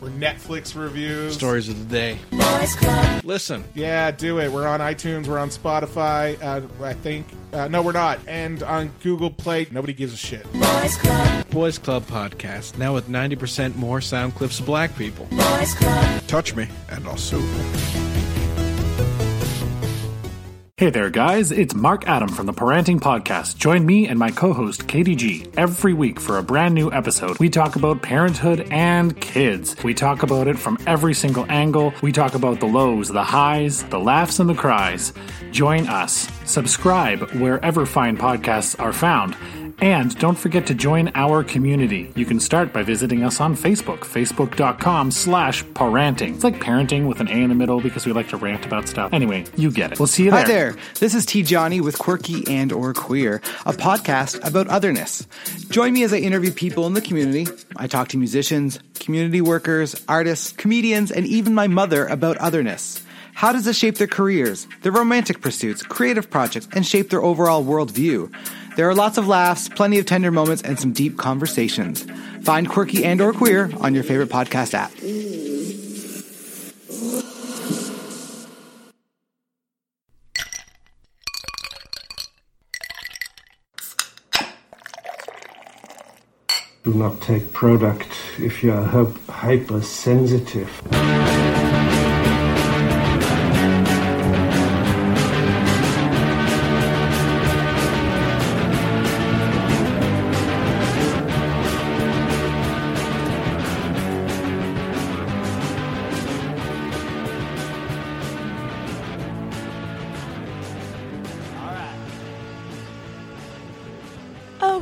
We're Netflix reviews. Stories of the day. Boys Club. Listen. Yeah, do it. We're on iTunes. We're on Spotify. I think. No, we're not. And on Google Play. Nobody gives a shit. Boys Club. Boys Club podcast. Now with 90% more sound clips of black people. Boys Club. Touch me and I'll sue. Hey there, guys. It's Mark Adam from the Parenting Podcast. Join me and my co-host, Katie G, every week for a brand new episode. We talk about parenthood and kids. We talk about it from every single angle. We talk about the lows, the highs, the laughs, and the cries. Join us. Subscribe wherever fine podcasts are found. And don't forget to join our community. You can start by visiting us on Facebook, facebook.com/parenting. It's like parenting with an A in the middle because we like to rant about stuff. Anyway, you get it. We'll see you there. Hi there. This is T. Johnny with Quirky and/or Queer, a podcast about otherness. Join me as I interview people in the community. I talk to musicians, community workers, artists, comedians, and even my mother about otherness. How does it shape their careers, their romantic pursuits, creative projects, and shape their overall worldview? There are lots of laughs, plenty of tender moments, and some deep conversations. Find Quirky and/or Queer on your favorite podcast app. Do not take product if you are hypersensitive.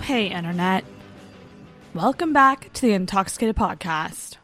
Hey, Internet. Welcome back to the Intoxicated Podcast.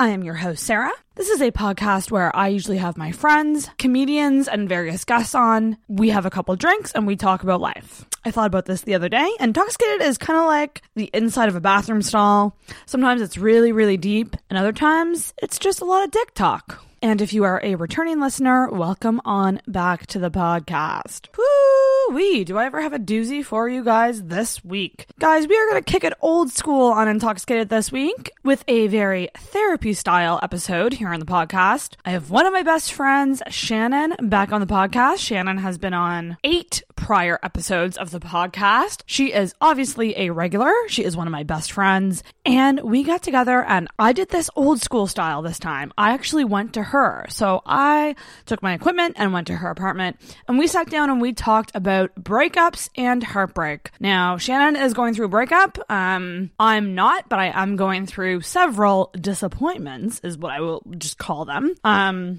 I am your host, Sarah. This is a podcast where I usually have my friends, comedians, and various guests on. We have a couple drinks and we talk about life. I thought about this the other day. Intoxicated is kind of like the inside of a bathroom stall. Sometimes it's really, really deep, and other times it's just a lot of dick talk. And if you are a returning listener, welcome on back to the podcast. Woo-wee, do I ever have a doozy for you guys this week? Guys, we are going to kick it old school on Intoxicated this week with a very therapy-style episode here on the podcast. I have one of my best friends, Shannon, back on the podcast. Shannon has been on 8 prior episodes of the podcast. She is obviously a regular. She is one of my best friends. And we got together and I did this old school style this time. I actually went to her. So I took my equipment and went to her apartment and we sat down and we talked about breakups and heartbreak. Now, Shannon is going through a breakup. I'm not, but I am going through several disappointments is what I will just call them.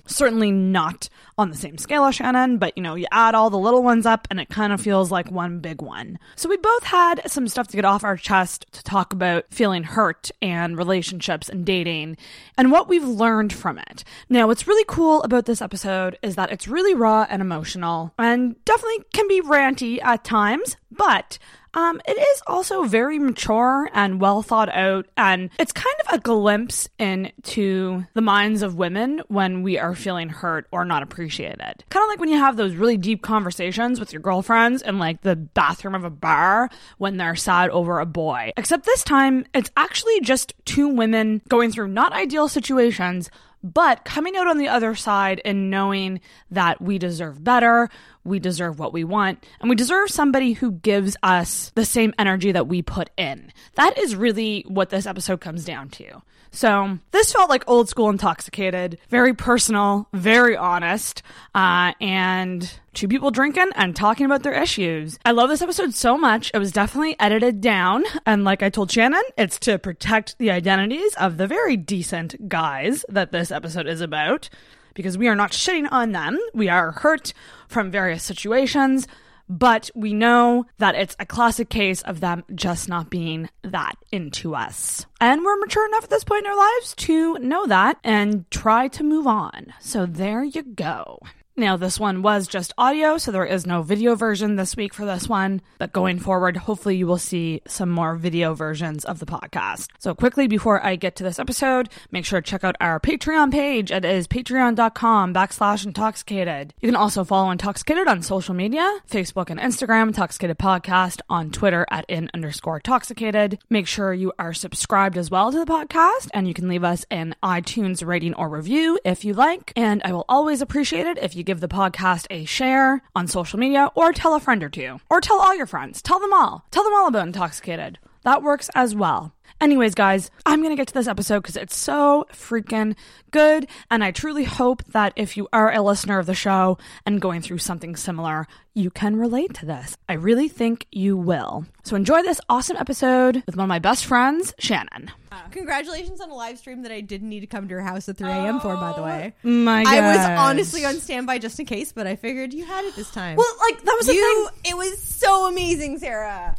Certainly not on the same scale as Shannon, but you know, you add all the little ones up and it kind of feels like one big one. So we both had some stuff to get off our chest to talk about feeling hurt and relationships and dating and what we've learned from it. Now, what's really cool about this episode is that it's really raw and emotional and definitely can be ranty at times, but it is also very mature and well thought out, and it's kind of a glimpse into the minds of women when we are feeling hurt or not appreciated. Kind of like when you have those really deep conversations with your girlfriends in like the bathroom of a bar when they're sad over a boy. Except this time, it's actually just two women going through not ideal situations, but coming out on the other side and knowing that we deserve better, we deserve what we want, and we deserve somebody who gives us the same energy that we put in. That is really what this episode comes down to. So this felt like old school Intoxicated, very personal, very honest, and two people drinking and talking about their issues. I love this episode so much. It was definitely edited down. And like I told Shannon, it's to protect the identities of the very decent guys that this episode is about. because we are not shitting on them. We are hurt from various situations, but we know that it's a classic case of them just not being that into us. And we're mature enough at this point in our lives to know that and try to move on. So there you go. Now, this one was just audio, so there is no video version this week for this one. But going forward, hopefully you will see some more video versions of the podcast. So quickly, before I get to this episode, make sure to check out our Patreon page. It is patreon.com/intoxicated. You can also follow Intoxicated on social media, Facebook and Instagram, Intoxicated Podcast, on Twitter at @in_toxicated. Make sure you are subscribed as well to the podcast, and you can leave us an iTunes rating or review if you like. And I will always appreciate it if you give the podcast a share on social media, or tell a friend or two, or tell all your friends. Tell them all about Intoxicated. That works as well. Anyways, guys, I'm going to get to this episode because it's so freaking good, and I truly hope that if you are a listener of the show and going through something similar, you can relate to this. I really think you will. So enjoy this awesome episode with one of my best friends, Shannon. Congratulations on a live stream that I didn't need to come to your house at 3 a.m. for, by the way. My God. I was honestly on standby just in case, but I figured you had it this time. Well, like, that was the thing. It was so amazing, Sarah.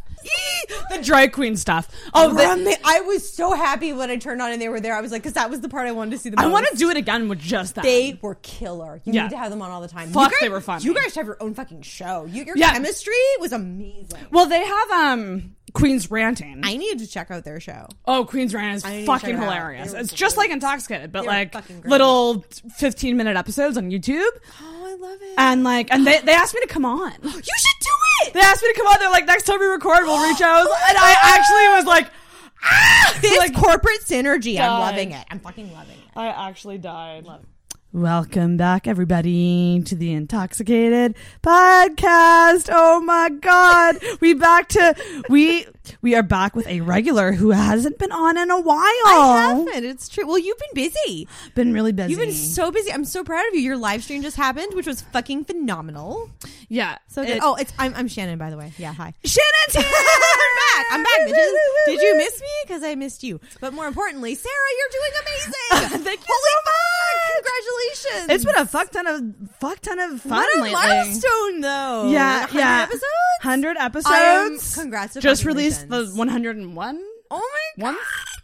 The drag queen stuff. Oh, I was so happy when I turned on and they were there. I was like, because that was the part I wanted to see the most. I want to do it again with just that. They were killer. You need to have them on all the time. Fuck, guys, they were fun. You guys have your own fucking show. Your chemistry was amazing. Well, they have Queen's Ranting. I needed to check out their show. Oh, Queen's Ranting is fucking hilarious. It's just like Intoxicated, but like little 15-minute episodes on YouTube. Oh, I love it. And they asked me to come on. You should do it. They asked me to come on. They're like, next time we record, we'll reach out. And I actually was like, this corporate synergy. Died. I'm loving it. I'm fucking loving it. I actually died. Love it. Welcome back, everybody, to the Intoxicated Podcast. Oh my God, we are back with a regular who hasn't been on in a while. I haven't. It's true. Well, you've been busy. Been really busy. You've been so busy. I'm so proud of you. Your live stream just happened, which was fucking phenomenal. Yeah. So I'm Shannon, by the way. Yeah. Hi, Shannon's here. I'm back, bitches. Did you miss me? Because I missed you. But more importantly, Sarah, you're doing amazing. Thank you. Holy fuck! Congratulations. It's been a fuck ton of fun lately. What a milestone, though. Yeah, 100 episodes? 100 episodes. Congrats. Just released the 101. Oh, my God.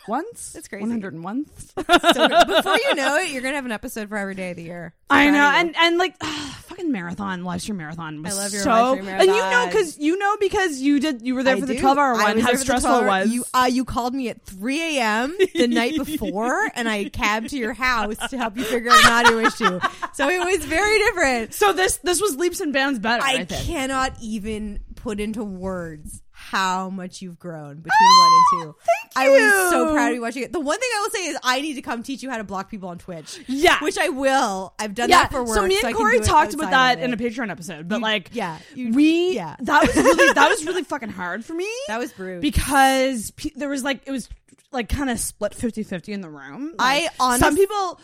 Once? It's crazy. 101. Before you know it, you're going to have an episode for every day of the year. I know. And like, fucking marathon, live stream marathon was so... I love your live stream marathon. And you know because you were there for the 12-hour one, how stressful it was. You called me at 3 a.m. the night before, and I cabbed to your house to help you figure out an audio issue. So it was very different. So this was leaps and bounds better, I think. Cannot even put into words how much you've grown between 1 and 2. Thank you. I was so proud of you watching it. The one thing I will say is I need to come teach you how to block people on Twitch. Yeah. Which I will. I've done that for work. So me and Corey talked about that in a Patreon episode. But that was really fucking hard for me. That was brutal. Because there was it was kind of split 50-50 in the room. Like, some people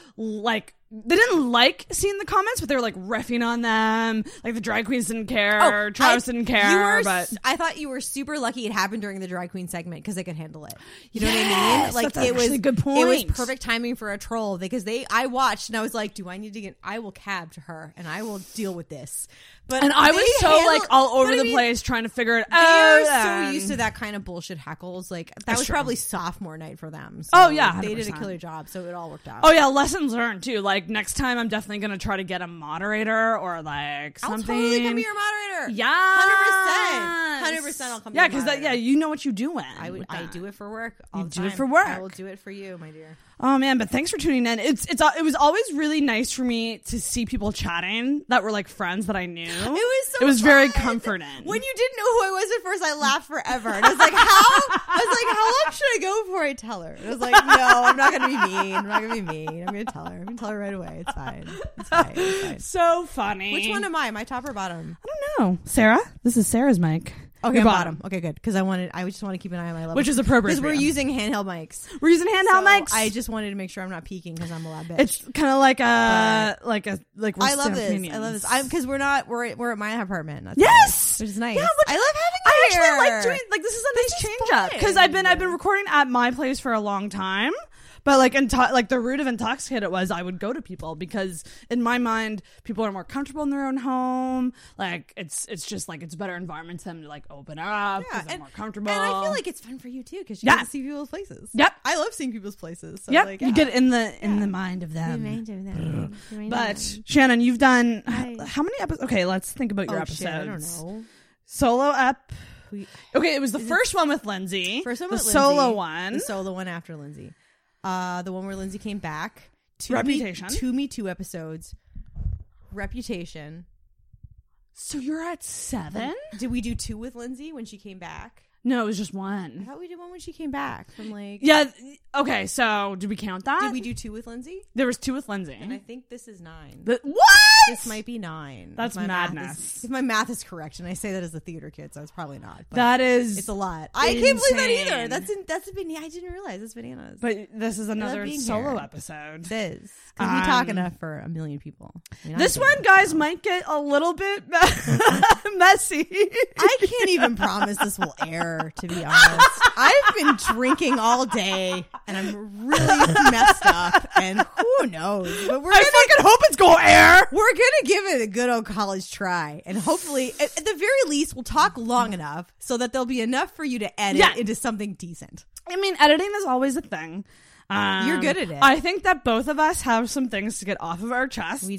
they didn't like seeing the comments, but they were riffing on them. Like the drag queens didn't care. Travis didn't care. I thought you were super lucky it happened during the drag queen segment because they could handle it. You know what I mean? Like that's actually a good point. It was perfect timing for a troll because I watched and I was like, do I need to get? I will cab to her and I will deal with this. I was so all over the place trying to figure it out. They are so used to that kind of bullshit heckles. That was probably sophomore night for them. So oh yeah, 100%. They did a killer job, so it all worked out. Oh yeah, lessons learned too. Next time, I'm definitely gonna try to get a moderator or something. I'll totally come be your moderator. Yeah, 100%. I'll come. Yeah, because you know what you do. I do it for work. You do it for work. I will do it for you, my dear. Oh man, but thanks for tuning in. It was always really nice for me to see people chatting that were friends that I knew. It was very comforting. When you didn't know who I was at first, I laughed forever. And I was like, how? How long should I go before I tell her? And I was like, no, I'm not gonna be mean. I'm gonna tell her. I'm gonna tell her right away. It's fine. So funny. Which one am I? Am I top or bottom? I don't know. Sarah? This is Sarah's mic. Okay, bottom. Okay, good. Because I just want to keep an eye on my level. Which is appropriate. Because we're using handheld mics. I just wanted to make sure I'm not peeking because I'm a loud bitch. It's kind of we're I love this. Opinions. I love this. Because we're at my apartment. That's yes, which is nice. Yeah, I love having. I actually here. Like doing this is a nice change up because I've been recording at my place for a long time. But like, the root of Intoxicated was I would go to people because in my mind, people are more comfortable in their own home. Like it's just like it's a better environment for them to like open up because they're more comfortable. And I feel like it's fun for you too because you get to see people's places. Yep, I love seeing people's places. So yep, like, you get in the mind of them. But Shannon, you've done how many episodes? Okay, let's think about your episodes. Shit, I don't know. Solo up. Okay, it was the first one with Lindsay. First one with Lindsay. Solo one. The solo one after Lindsay. The one where Lindsay came back. Reputation. Two episodes. Reputation. So you're at 7? Did we do 2 with Lindsay when she came back? No, it was just one. I thought we did one when she came back from like... Yeah, okay, so did we count that? Did we do 2 with Lindsay? There was 2 with Lindsay. And I think this is 9. What? This might be 9. That's madness. If my math is correct, and I say that as a theater kid, so it's probably not. But that is... It's a lot. I can't believe that either. That's a banana. I didn't realize it's bananas. But this is another solo episode. It is. Because we talk enough for a million people. I mean, this one, guys, might get a little bit messy. I can't even promise this will air. To be honest, I've been drinking all day and I'm really messed up and who knows, but I fucking hope it's gonna air. We're gonna give it a good old college try and hopefully at the very least we'll talk long enough so that there'll be enough for you to edit into something decent. I mean, editing is always a thing. You're good at it. I think that both of us have some things to get off of our chests. We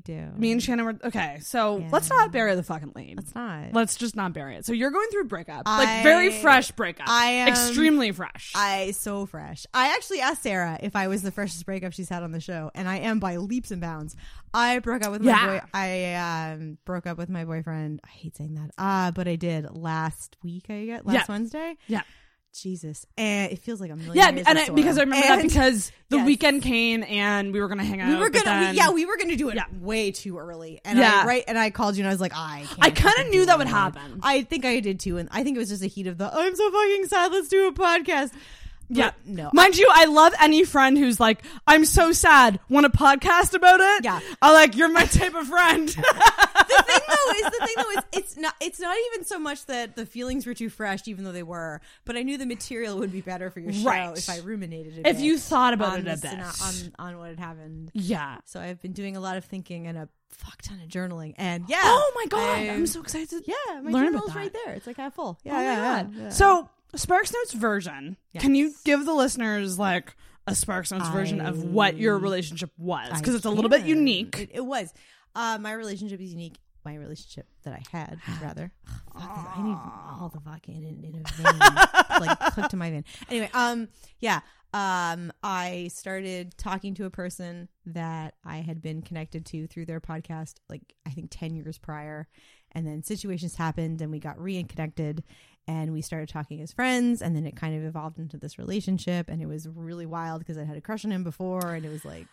do. Me and Shannon were... Okay, so let's not bury the fucking lead. Let's not. Let's just not bury it. So you're going through breakup. Very fresh breakup. I am... Extremely fresh. So fresh. I actually asked Sarah if I was the freshest breakup she's had on the show, and I am by leaps and bounds. I broke up with my boyfriend. I hate saying that. But I did last week, Wednesday. Yeah. Jesus, and it feels like a million years. Yeah, and because I remember that because the weekend came and we were gonna hang out. We were gonna do it way too early. And I called you and I was like, I kind of knew that would happen. I think I did too, and I think it was just a heat of the I'm so fucking sad. Let's do a podcast. But no. Mind you, I love any friend who's like, I'm so sad. Want a podcast about it? Yeah. I like, you're my type of friend. The thing though is it's not even so much that the feelings were too fresh, even though they were, but I knew the material would be better for your show if I ruminated it. If you thought about it a bit. On what had happened. Yeah. So I've been doing a lot of thinking and a fuck ton of journaling and oh my God. I'm so excited to my journal's right there. It's like half full. Yeah. Oh my God. Yeah. So Sparks Notes version. Yes. Can you give the listeners like a Sparks Notes version of what your relationship was? Because it's a little bit unique. It was. My relationship is unique. My relationship that I had, rather. Oh, fuck, I need all the vodka in a vein, like click to my vein. Anyway, I started talking to a person that I had been connected to through their podcast, like I think 10 years prior, and then situations happened, and we got reconnected. And we started talking as friends, and then it kind of evolved into this relationship, and it was really wild because I had a crush on him before, and it was super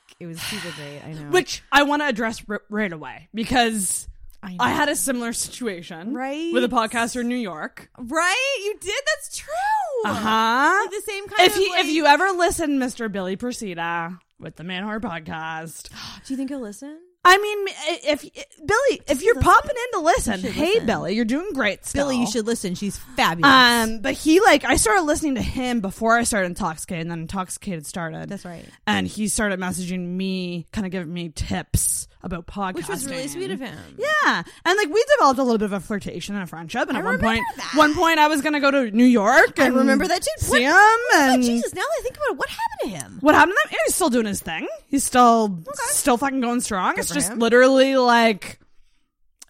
great. I know. Which I want to address right away because I had a similar situation with a podcaster in New York. Right? You did? That's true. Uh-huh. Like the same kind if you ever listen, Mr. Billy Persida with the Manhart Podcast. Do you think he'll listen? I mean, if you're popping in to listen, hey, listen. Billy, you're doing great still. Billy, you should listen. She's fabulous. But I started listening to him before I started Intoxicated, and then Intoxicated started. That's right. And he started messaging me, kind of giving me tips about podcasting. Which was really sweet of him. Yeah. And like we developed a little bit of a flirtation and a friendship. And at one point I was going to go to New York. And I remember that too. See him. And Jesus, now that I think about it, what happened to him? What happened to him? He's still doing his thing. He's still fucking going strong. It's just literally like,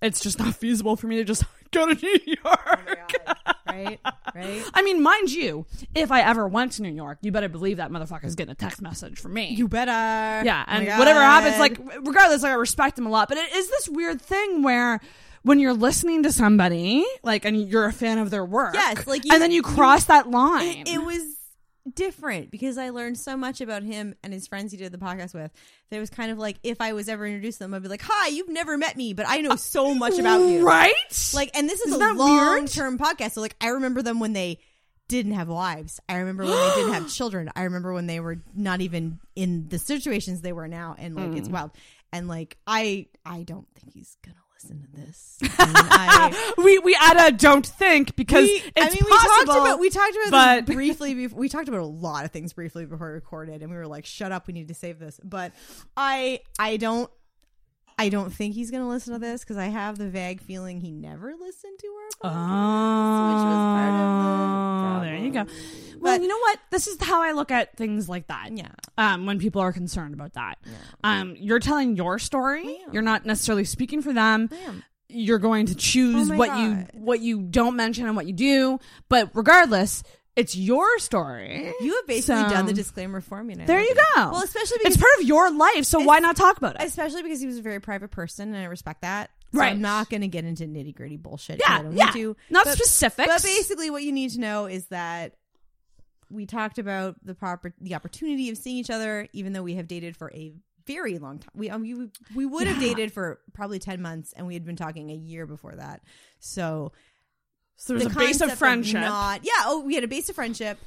it's just not feasible for me to just go to New York. Oh my God. Right? I mean, mind you, if I ever went to New York, you better believe that motherfucker's getting a text message from me. You better. Yeah, and whatever happens, like, regardless, like, I respect him a lot. But it is this weird thing where when you're listening to somebody, like, and you're a fan of their work, and then you cross that line. It was different because I learned so much about him and his friends he did the podcast with that it was kind of like if I was ever introduced to them, I'd be like, hi, you've never met me, but I know so much about you. Right? Like, and this is a long-term podcast. So like, I remember them when they didn't have wives. I remember when they didn't have children. I remember when they were not even in the situations they were now. And like, it's wild. And like, I don't think he's going to listen to this. We add a don't think because we talked about this briefly. We talked about a lot of things briefly before we recorded, and we were like, "Shut up, we need to save this." But I don't think he's going to listen to this because I have the vague feeling he never listened to our podcast, which was part of the problem. There you go. Well, but, you know what? This is how I look at things like that. Yeah. When people are concerned about that. Yeah. You're telling your story. You're not necessarily speaking for them. You're going to choose what you don't mention and what you do. But regardless, it's your story. You have basically done the disclaimer for me. There you go. Well, especially because it's part of your life, so why not talk about it? Especially because he was a very private person, and I respect that. So right. I'm not going to get into nitty gritty bullshit. Yeah, I don't need to. Not specifics. But basically, what you need to know is that we talked about the opportunity of seeing each other, even though we have dated for a very long time. We would have dated for probably 10 months, and we had been talking a year before that. So there's a base of friendship. We had a base of friendship,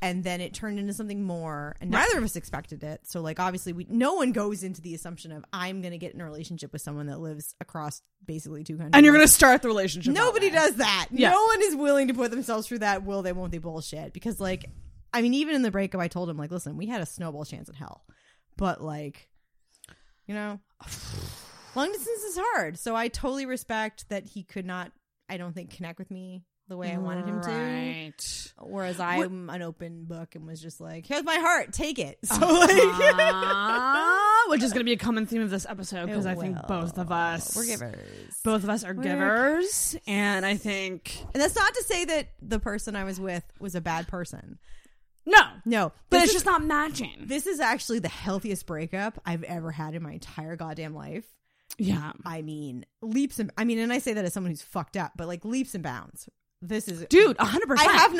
and then it turned into something more, and neither of us expected it. So, like, obviously, no one goes into the assumption of I'm going to get in a relationship with someone that lives across basically 2 countries. And you're going to start the relationship. Nobody does that. Yeah. No one is willing to put themselves through that will they, won't they bullshit. Because, like, I mean, even in the breakup, I told him, like, listen, we had a snowball chance in hell. But, like, you know, long distance is hard. So I totally respect that he could not, I don't think, connect with me the way I wanted him to. Whereas I'm an open book and was just like, here's my heart, take it. So which is going to be a common theme of this episode because I think both of us we're givers. Both of us are givers, and I think, and that's not to say that the person I was with was a bad person. No, but it's just not matching. This is actually the healthiest breakup I've ever had in my entire goddamn life. Yeah, I mean, and I say that as someone who's fucked up, but like leaps and bounds. This is, dude, 100%. I've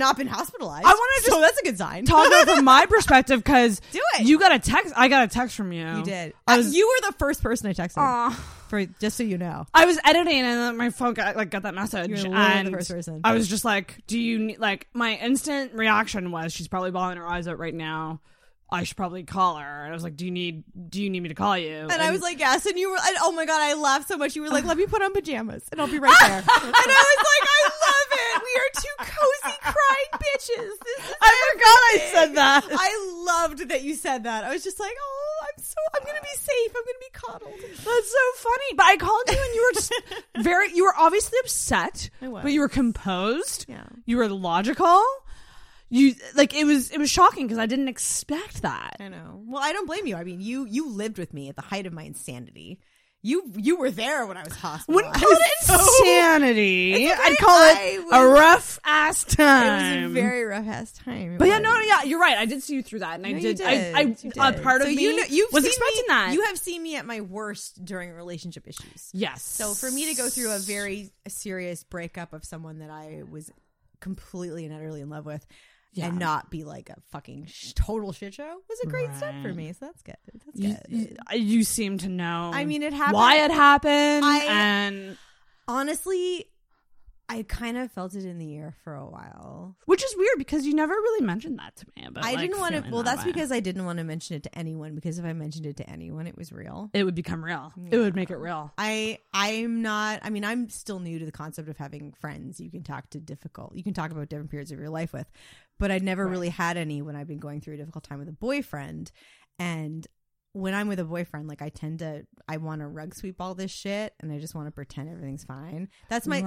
not been hospitalized. I want to just, so that's a good sign. Talk over my perspective because you got a text. I got a text from you. You did. You were the first person I texted. For just so you know, I was editing and then my phone got that message. You were and the first person. I was just like, do you need, like, my instant reaction was she's probably bawling her eyes out right now. I should probably call her. And I was like, do you need me to call you? And I was like, yes. And you were, and oh my God, I laughed so much. You were like, let me put on pajamas and I'll be right there. And I was like, I love it. We are two cozy crying bitches. I forgot I said that. I loved that you said that. I was just like, oh, I'm going to be safe. I'm going to be coddled. That's so funny. But I called you and you were just you were obviously upset. I was. But you were composed. Yeah. You were logical. You like it was shocking because I didn't expect that. I know. Well, I don't blame you. I mean, you lived with me at the height of my insanity. You were there when I was hospitalized. Wouldn't call it insanity. Okay. I'd call it a rough ass time. It was a very rough ass time. But you're right. I did see you through that, and I did. Part of me was expecting that. You have seen me at my worst during relationship issues. Yes. So for me to go through a very serious breakup of someone that I was completely and utterly in love with. Yeah. And not be like a fucking total shit show was a great step for me. So that's good. You seem to know. I mean, it happened. Why it happened. And honestly, I kind of felt it in the air for a while. Which is weird because you never really mentioned that to me. About, I didn't want to. Well, that's because I didn't want to mention it to anyone. Because if I mentioned it to anyone, it was real. It would become real. Yeah. It would make it real. I'm still new to the concept of having friends you can talk about different periods of your life with. But I'd never really had any when I've been going through a difficult time with a boyfriend. And when I'm with a boyfriend, like I want to rug sweep all this shit and I just want to pretend everything's fine. That's my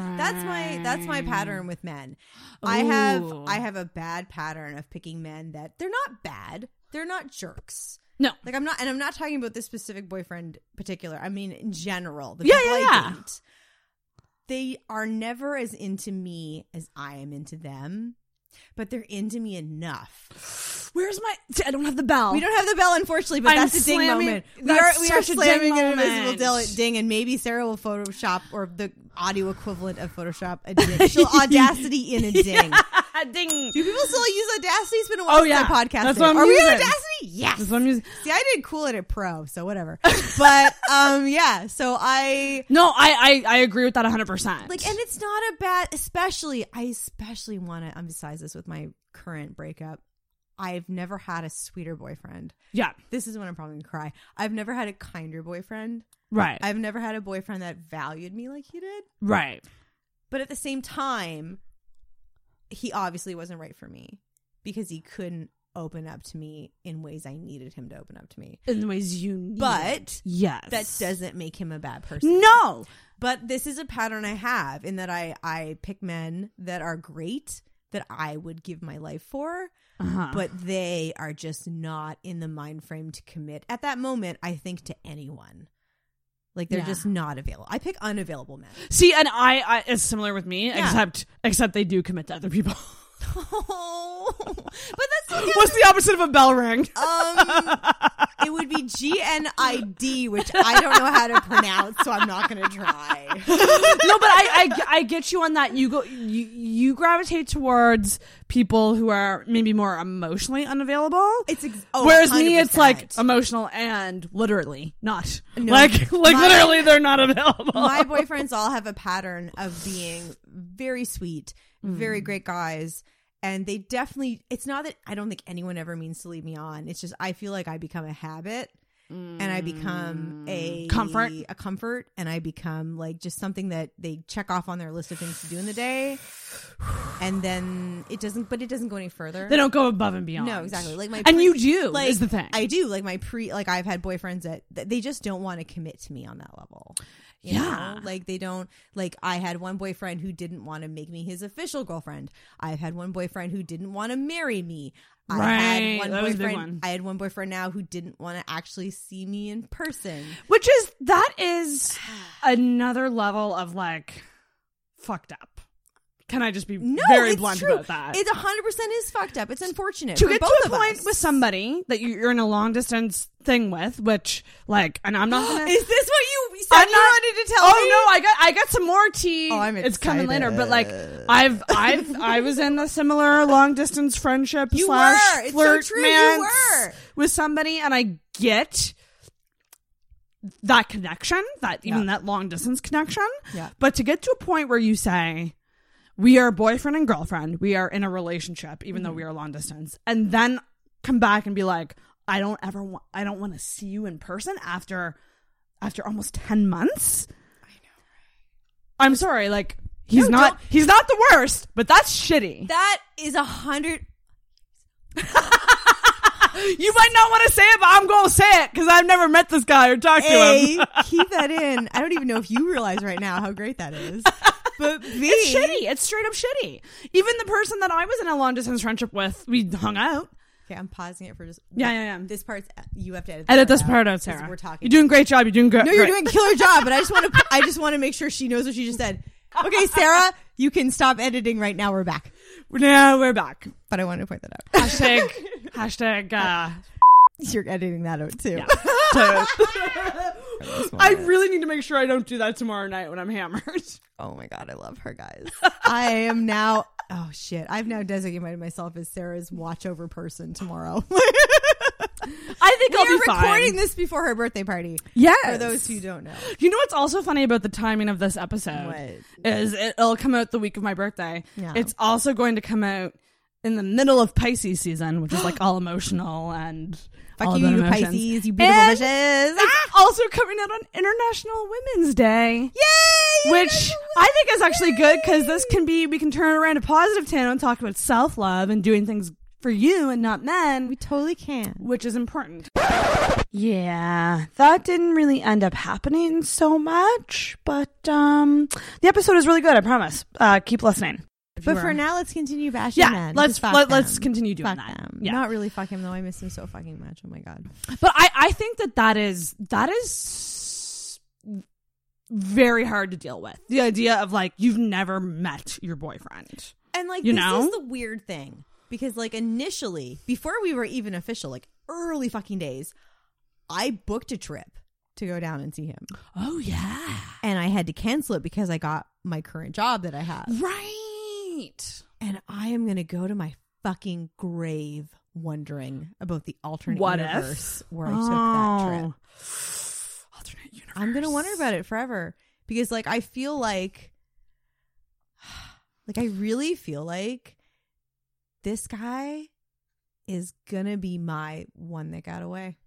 pattern with men. Ooh. I have a bad pattern of picking men that they're not bad. They're not jerks. No. Like I'm not talking about this specific boyfriend in particular. I mean, in general, the people I date, they are never as into me as I am into them. But they're into me enough. Where's my... I don't have the bell. We don't have the bell, unfortunately, but that's a ding moment. We are slamming an invisible ding, and maybe Sarah will Photoshop, or the audio equivalent of Photoshop, a ding. She'll Audacity in a ding. Yeah, ding. Do people still use Audacity? It's been a while since my podcast. That's what I'm using. Are we on Audacity? Yes. That's what I'm using. See, I did cool at it pro, so whatever. But, so I agree with that 100%. Like, and it's not a bad... I especially want to emphasize this with my current breakup. I've never had a sweeter boyfriend. Yeah. This is when I'm probably going to cry. I've never had a kinder boyfriend. Right. I've never had a boyfriend that valued me like he did. Right. But at the same time, he obviously wasn't right for me because he couldn't open up to me in ways I needed him to open up to me. In the ways you need. But yes, that doesn't make him a bad person. No. But this is a pattern I have in that I pick men that are great, that I would give my life for, but they are just not in the mind frame to commit at that moment, I think, to anyone. Like, they're just not available. I pick unavailable men. See, and I it's similar with me, except they do commit to other people. Oh, but that's so good. What's the opposite of a bell ring? It would be GNID, which I don't know how to pronounce, so I'm not going to try. No, but I get you on that. You gravitate towards people who are maybe more emotionally unavailable. Whereas 100%. Me, it's like emotional and literally not. No, literally they're not available. My boyfriends all have a pattern of being very sweet, very great guys, and they definitely, it's not that I don't think anyone ever means to lead me on, it's just I feel like I become a habit and I become a comfort and I become like just something that they check off on their list of things to do in the day, and then it doesn't go any further. They don't go above and beyond. No, exactly. Like is the thing I do, like I've had boyfriends that they just don't want to commit to me on that level. You know? Like they don't, like I had one boyfriend who didn't want to make me his official girlfriend. I've had one boyfriend who didn't want to marry me. I had one boyfriend now who didn't want to actually see me in person. That is another level of like fucked up. Can I just be very blunt about that? It's 100% is fucked up. It's unfortunate. To get to a point with somebody that you're in a long distance thing with, which like, and I'm not gonna, is this what you said you wanted to tell me? Oh no, I got some more tea. Oh, I'm excited. It's coming later, but like I was in a similar long distance friendship slash flirt with somebody, and I get that connection, that even that long distance connection. Yeah. But to get to a point where you say, we are boyfriend and girlfriend. We are in a relationship, even though we are long distance. And then come back and be like, I don't want to see you in person after almost 10 months. I know. I'm sorry. Like, he's not the worst, but that's shitty. That is 100. You might not want to say it, but I'm going to say it because I've never met this guy or talked to him. Keep that in. I don't even know if you realize right now how great that is. But it's shitty. It's straight up shitty. Even the person that I was in a long distance friendship with, we hung out. Okay, I'm pausing it for just... Yeah. This part's... You have to edit this part out, Sarah. We're talking. You're doing a great job. You're doing good. No, you're doing a killer job, but I just want to make sure she knows what she just said. Okay, Sarah, you can stop editing right now. We're back. Now we're back. But I wanted to point that out. Hashtag... You're editing that out too. Yeah. I really need to make sure I don't do that tomorrow night when I'm hammered. Oh my god, I love her, guys. I am now. Oh shit, I've now designated myself as Sarah's watch over person tomorrow. I think I'll be fine. We're recording this before her birthday party. Yes. For those who don't know. You know what's also funny about the timing of this episode? What? Is it'll come out the week of my birthday. Yeah. It's also going to come out in the middle of Pisces season, which is like all emotional and fuck all you, you Pisces, you beautiful bitches. It's also coming out on International Women's Day. Yay! Which I think is actually good because this can be, we can turn it around a positive tone and talk about self-love and doing things for you and not men. We totally can. Which is important. Yeah, that didn't really end up happening so much, but the episode is really good, I promise. Keep listening. But for now, let's continue bashing men. Let's continue doing that. Yeah. Not really fuck him, though. I miss him so fucking much. Oh, my God. But I think that is very hard to deal with. The idea of, like, you've never met your boyfriend. And, like, this is the weird thing. Because, like, initially, before we were even official, like, early fucking days, I booked a trip to go down and see him. Oh, yeah. And I had to cancel it because I got my current job that I have. Right. And I am going to go to my fucking grave wondering about the alternate universe where I took that trip. Alternate universe. I'm going to wonder about it forever because, like, I feel like I really feel like this guy is gonna be my one that got away.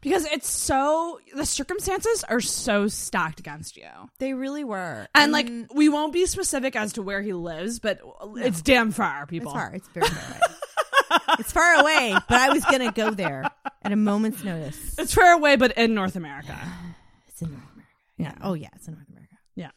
Because it's so, the circumstances are so stacked against you. They really were. And like, we won't be specific as to where he lives, but it's damn far, people. It's far. It's very far away. It's far away, but I was going to go there at a moment's notice. It's far away, but in North America. It's in North America. Yeah. Oh, yeah. It's in North America. Yeah.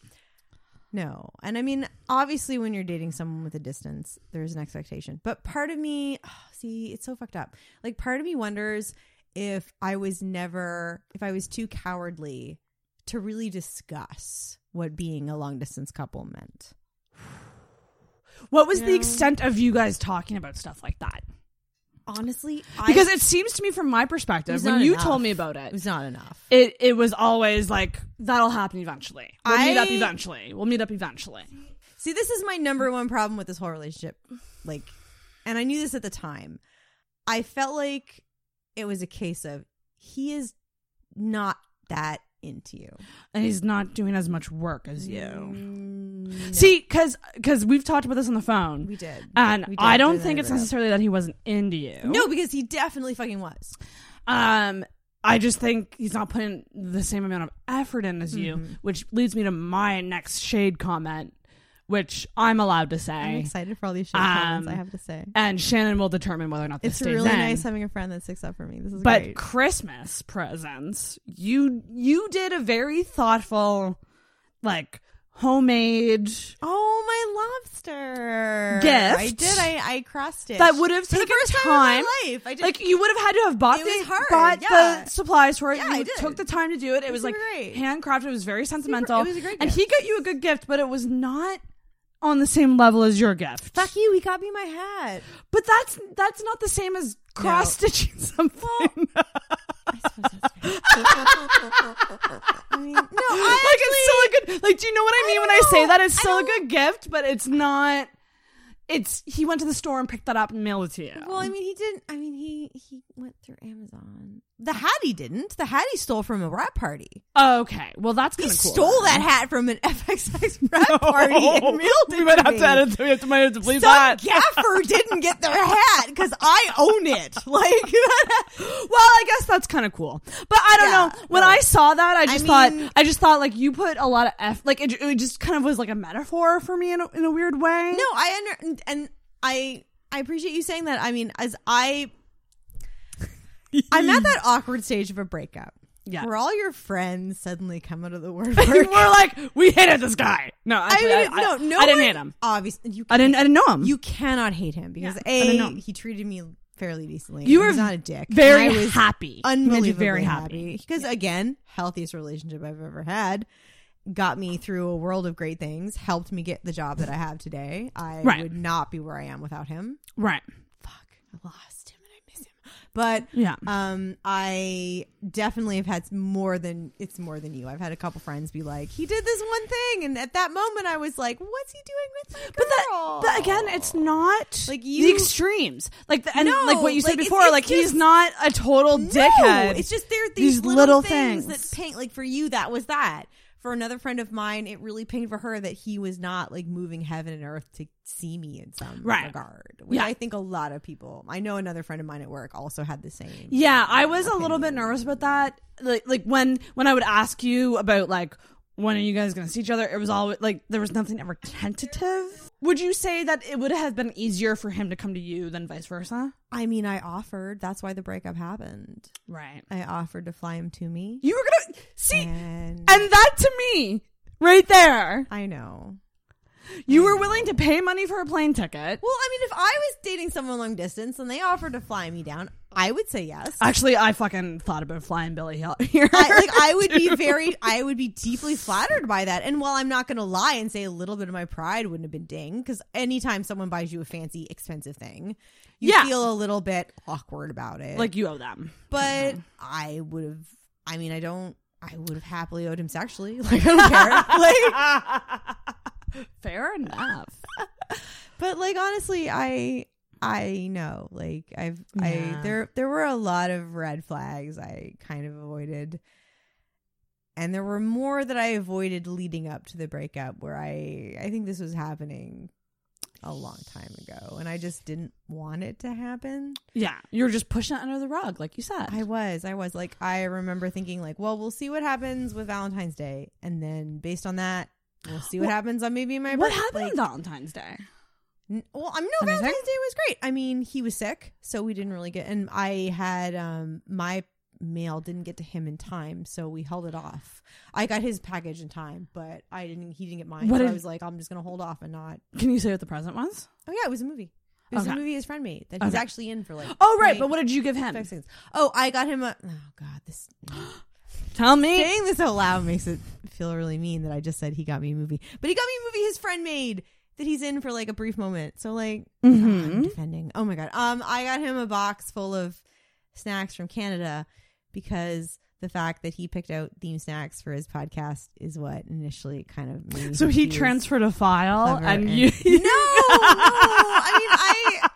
No. And I mean, obviously, when you're dating someone with a distance, there's an expectation. But part of me, see, it's so fucked up. Like, part of me wonders if I was too cowardly to really discuss what being a long distance couple meant. What was the extent of you guys talking about stuff like that? Honestly, because it seems to me from my perspective, when you told me about it, it was not enough. It was always like, that'll happen eventually. We'll meet up eventually. See, this is my number one problem with this whole relationship. Like, and I knew this at the time. I felt like it was a case of, he is not that into you. And he's not doing as much work as you. No. See, because we've talked about this on the phone. We did. And we did. I don't think it's necessarily that he wasn't into you. No, because he definitely fucking was. I just think he's not putting the same amount of effort in as you, which leads me to my next shade comment, which I'm allowed to say. I'm excited for all these shit comments, I have to say. And Shannon will determine whether or not this stays in. It's really nice having a friend that sticks up for me. This is great. But Christmas presents, you did a very thoughtful, like, homemade... Oh, my lobster. Gift. I did. I cross-stitched. That would have taken time. In my life. I did. Like, you would have had to have bought the supplies for it. Yeah, I did. Took the time to do it. It was, like, great. Handcrafted. It was very sentimental. It was a great gift. And he got you a good gift, but it was not... on the same level as your gift. Fuck you, he got me my hat. But that's not the same as cross-stitching something. I suppose that's fair. I mean, no, I like, it's still a good... Like, do you know what I mean when I say that? It's still a good gift, but it's not... It's, he went to the store and picked that up and mailed it to you. Well, I mean, he didn't. I mean, he went through Amazon. The hat he didn't. The hat he stole from a rap party. Oh, okay. Well, that's kind of cool. He stole that hat from an FXX rap party and mailed it to me. We might have to bleep that. Some gaffer didn't get their hat because I own it. Like, well, I guess that's kind of cool. But I don't know. When I saw that, I just thought like, you put a lot of like, it just kind of was like a metaphor for me in a weird way. No, I understand. And I appreciate you saying that. I mean, as I'm at that awkward stage of a breakup. Yeah. Where all your friends suddenly come out of the woodwork. We're like, we hated this guy. No, actually, I didn't hate him. Obviously. I didn't know him. You cannot hate him because he treated me fairly decently. You were not a dick. Very happy. Unbelievably very happy. Because again, healthiest relationship I've ever had. Got me through a world of great things, helped me get the job that I have today. I would not be where I am without him. Right. Fuck. I lost him and I miss him. But yeah. I definitely have had more than you. I've had a couple friends be like, he did this one thing, and at that moment I was like, what's he doing with my girl? But again, it's not like you, the extremes. Like like what you said before, it's he's not a total dickhead. It's just there are these little things that paint, like for you that was that. For another friend of mine, it really pained for her that he was not like moving heaven and earth to see me in some regard. Which I think a lot of people, I know another friend of mine at work also had the same. Yeah, I was a little bit nervous about that. Like when I would ask you about like, when are you guys going to see each other? It was always like, there was nothing ever tentative. Would you say that it would have been easier for him to come to you than vice versa? I mean, I offered. That's why the breakup happened. Right. I offered to fly him to me. You were going to... See, and that to me, right there. I know. You were willing to pay money for a plane ticket. Well, I mean, if I was dating someone long distance and they offered to fly me down, I would say yes. Actually, I fucking thought about flying Billy here. I would be deeply flattered by that. And while I'm not going to lie and say a little bit of my pride wouldn't have been dinged, because anytime someone buys you a fancy, expensive thing, you feel a little bit awkward about it. Like you owe them. But I would have happily owed him sexually. Like, I don't care. Like... Fair enough. But like, honestly, I know, like there were a lot of red flags I kind of avoided, and there were more that I avoided leading up to the breakup where I think this was happening. a long time ago, and I just didn't want it to happen. Yeah. You were just pushing it under the rug, like you said. I was. Like, I remember thinking, like, well, we'll see what happens with Valentine's Day. And then based on that, we'll see what happens on maybe my birthday. What happened on Valentine's Day? Valentine's Day was great. I mean, he was sick, so we didn't really get... And I had... my mail didn't get to him in time, so we held it off. I got his package in time, but he didn't get mine. So I was like, I'm just going to hold off and not... Can you say what the present was? Oh, yeah, it was a movie. It was a movie his friend made that he's actually in for like... Oh, right, but what did you give him? 5 seconds. Oh, I got him a... Oh, God, this... Tell me. Saying this out loud makes it feel really mean that I just said he got me a movie. But he got me a movie his friend made that he's in for like a brief moment. So like, I'm defending. Oh my God. I got him a box full of snacks from Canada because the fact that he picked out theme snacks for his podcast is what initially kind of made me... So he transferred a file and you... No! I mean,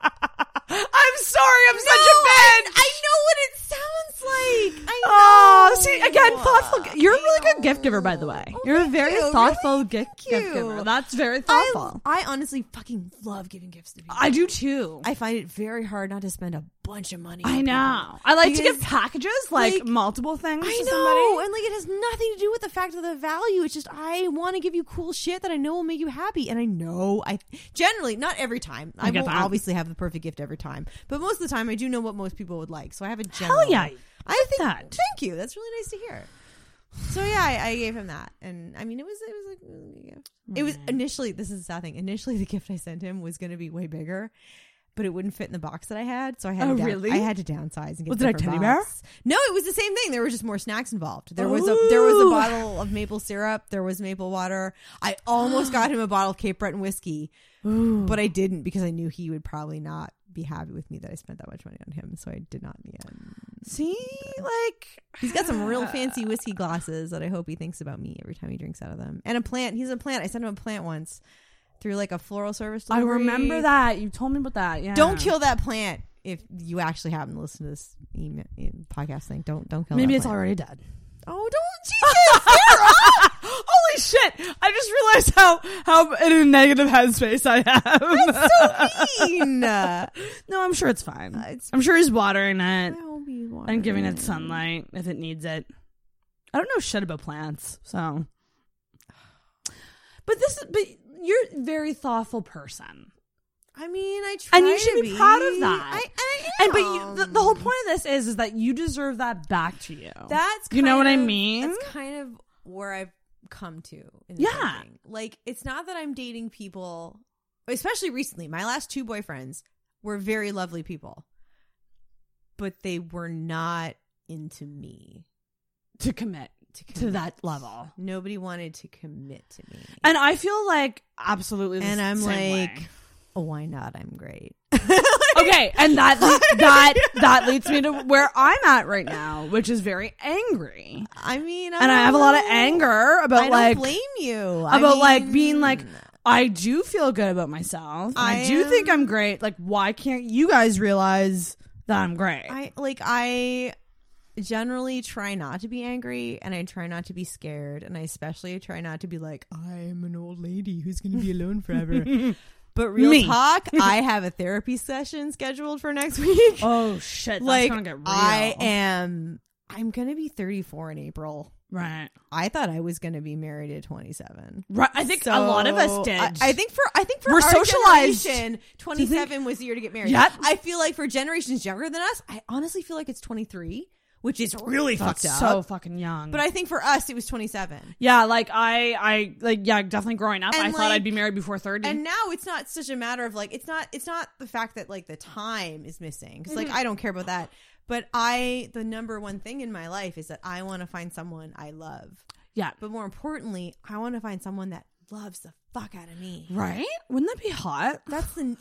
I'm sorry. I'm such a bitch. I know what it sounds like. I know. Oh, see, again, thoughtful. You're a really good gift giver, by the way. Oh, you're a very thoughtful really? gift giver. That's very thoughtful. I honestly fucking love giving gifts to people. I do too. I find it very hard not to spend a bunch of money. I know. I like to give packages, like multiple things to somebody. I know. And like, it has nothing to do with the fact of the value. It's just, I want to give you cool shit that I know will make you happy. And I know, I generally, not every time. I won't obviously have the perfect gift every time. But most of the time, I do know what most people would like. So I have a general... Hell yeah. I think that. Thank you. That's really nice to hear. So yeah, I gave him that. And I mean, it was initially, this is a sad thing. Initially, the gift I sent him was going to be way bigger, but it wouldn't fit in the box that I had. So I had I had to downsize and get a teddy bear? No, it was the same thing. There were just more snacks involved. There was a bottle of maple syrup. There was maple water. I almost got him a bottle of Cape Breton whiskey, but I didn't because I knew he would probably not be happy with me that I spent that much money on him, so I did not in the end. See, like, he's got some real fancy whiskey glasses that I hope he thinks about me every time he drinks out of them. And a plant. He's a plant. I sent him a plant once through like a floral service delivery. I remember that. You told me about that. Yeah. Don't kill that plant. If you actually happen to listen to this email, podcast thing, don't kill. Maybe that it's plant. Already dead. Oh, don't Sarah! Holy shit! I just realized how in a negative headspace I am. That's so mean. No, I'm sure it's fine. I'm sure he's watering it. I hope he's watering and giving it sunlight if it needs it. I don't know shit about plants, so. But you're a very thoughtful person. I mean, I try, and you should be proud of that. I am. But the whole point of this is that you deserve that back to you. That's kind you know of, what I mean. That's kind of where I've come to. In yeah, dating. Like, it's not that I'm dating people, especially recently. My last 2 boyfriends were very lovely people, but they were not into me to commit. To that level. Nobody wanted to commit to me. And I feel like absolutely the same. And I'm like, way. Oh, why not? I'm great. Okay, and that leads me to where I'm at right now, which is very angry. I mean, I have a lot of anger about I don't blame you. Being like, I do feel good about myself. I do think I'm great. Like, why can't you guys realize that I'm great? I generally try not to be angry, and I try not to be scared, and I especially try not to be like, I'm an old lady who's going to be alone forever. But real talk, I have a therapy session scheduled for next week. Oh shit, that's like, gonna get real. I'm gonna be 34 in April. Right. I thought I was gonna be married at 27. Right. I think a lot of us did. I think for we're our socialized. Generation, 27 was the year to get married. Yep. I feel like for generations younger than us, I honestly feel like it's 23. Which is really fucked up. So fucking young. But I think for us, it was 27. Yeah, like I definitely growing up, and I thought I'd be married before 30. And now it's not such a matter of like, it's not the fact that like the time is missing. Because like, I don't care about that. But the number one thing in my life is that I want to find someone I love. Yeah. But more importantly, I want to find someone that loves the fuck out of me. Right? Wouldn't that be hot? And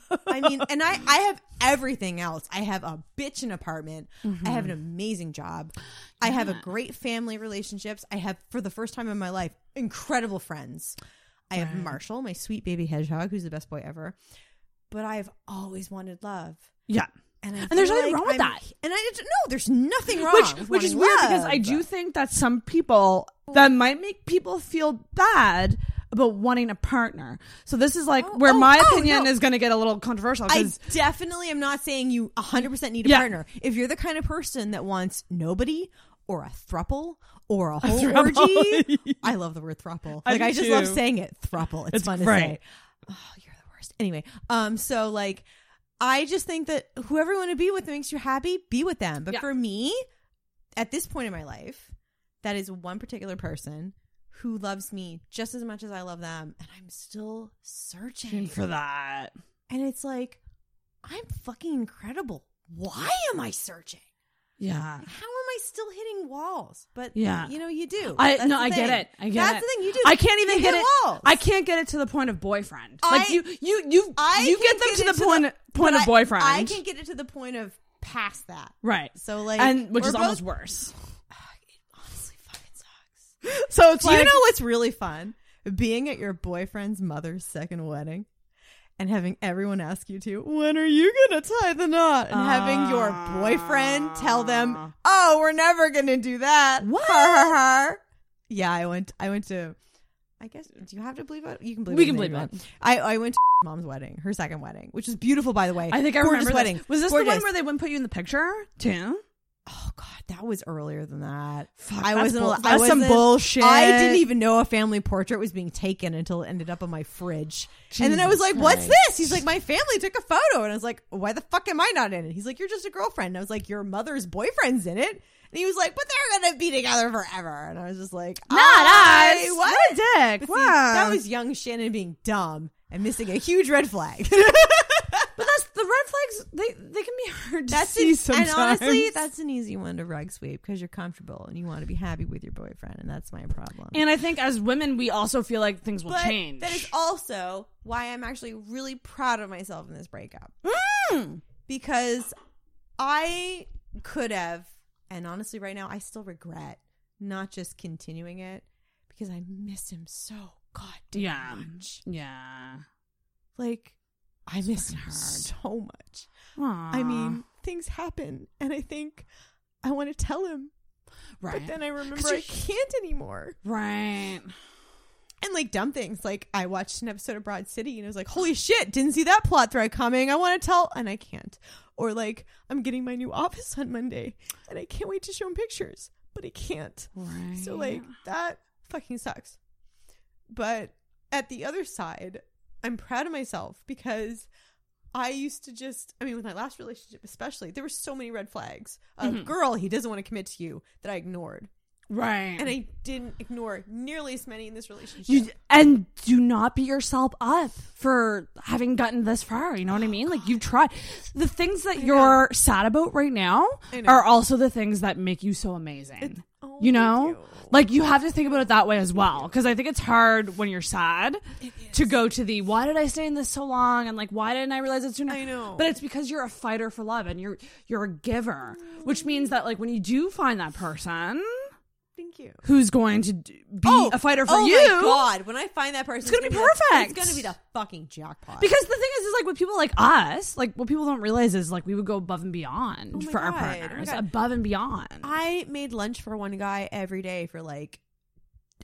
I have everything else. I have a bitchin' apartment. Mm-hmm. I have an amazing job. Yeah. I have a great family relationships. I have, for the first time in my life, incredible friends. I have Marshall, my sweet baby hedgehog, who's the best boy ever. But I've always wanted love. Yeah. And there's nothing wrong with that. And there's nothing wrong Which is weird because I do think that some people, that might make people feel bad about wanting a partner. So this is like where my opinion is going to get a little controversial. I definitely am not saying you 100% need a partner. If you're the kind of person that wants nobody or a throuple or a whole orgy. I love the word throuple. I just love saying it. Throuple. It's fun to say. Oh, you're the worst. Anyway, so like, I just think that whoever you want to be with makes you happy, be with them. But for me, at this point in my life, that is one particular person who loves me just as much as I love them. And I'm still searching for that. And it's like, I'm fucking incredible. Why am I searching? Yeah. How am I still hitting walls? But you know, you do. I get it. That's the thing you do. I can't even get it. Walls. I can't get it to the point of boyfriend. You get them to the point of boyfriend. I can't get it to the point of past that. Right. So like, which is almost worse. It honestly fucking sucks. So it's you know what's really fun? Being at your boyfriend's mother's second wedding. And having everyone ask you to, when are you going to tie the knot? And having your boyfriend tell them, oh, we're never going to do that. What? Yeah, I went to, I guess, do you have to believe it? You can believe it. We can believe it. I went to mom's wedding, her second wedding, which is beautiful, by the way. I think I remember wedding. Was this the one where they wouldn't put you in the picture, too? Oh, God, that was earlier than that. Fuck, that's some bullshit. I didn't even know a family portrait was being taken until it ended up on my fridge. Jesus and then I was like, what's this? He's like, my family took a photo. And I was like, why the fuck am I not in it? He's like, you're just a girlfriend. And I was like, your mother's boyfriend's in it. And he was like, but they're going to be together forever. And I was just like, not us. What a dick. Wow. That was young Shannon being dumb and missing a huge red flag. But that's the red flags. They can be hard to see sometimes. And honestly, that's an easy one to rug sweep because you're comfortable and you want to be happy with your boyfriend, and that's my problem. And I think as women, we also feel like things will change. That is also why I'm actually really proud of myself in this breakup because I could have, and honestly, right now I still regret not just continuing it because I miss him so goddamn much. Yeah, like. I miss her so much. Aww. I mean, things happen, and I think I want to tell him, right? But then I remember I can't anymore, right? And like dumb things, like I watched an episode of Broad City, and I was like, "Holy shit! Didn't see that plot thread coming." I want to tell, and I can't. Or like, I'm getting my new office on Monday, and I can't wait to show him pictures, but I can't. Right. So like that fucking sucks. But at the other side. I'm proud of myself because I used to just, I mean, with my last relationship especially, there were so many red flags of girl, he doesn't want to commit to you that I ignored. Right. And I didn't ignore nearly as many in this relationship. And do not beat yourself up for having gotten this far. You know what I mean? Like you tried. The things that you're sad about right now are also the things that make you so amazing. You know, like you have to think about it that way as well, because I think it's hard when you're sad to go to the why did I stay in this so long and like why didn't I realize it sooner? I know, but it's because you're a fighter for love and you're a giver, which means that like when you do find that person, thank you, who's going to be a fighter for you? Oh my god, when I find that person, it's gonna be perfect. It's gonna be the fucking jackpot. Because the thing is like with people like us, like what people don't realize is like we would go above and beyond for our partners, above and beyond. I made lunch for one guy every day for like,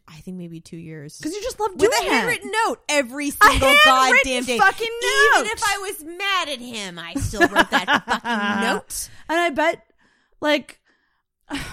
I think maybe 2 years. Because you just love doing it. With a handwritten note every single goddamn day. Fucking note. Even if I was mad at him, I still wrote that fucking note. And I bet, like.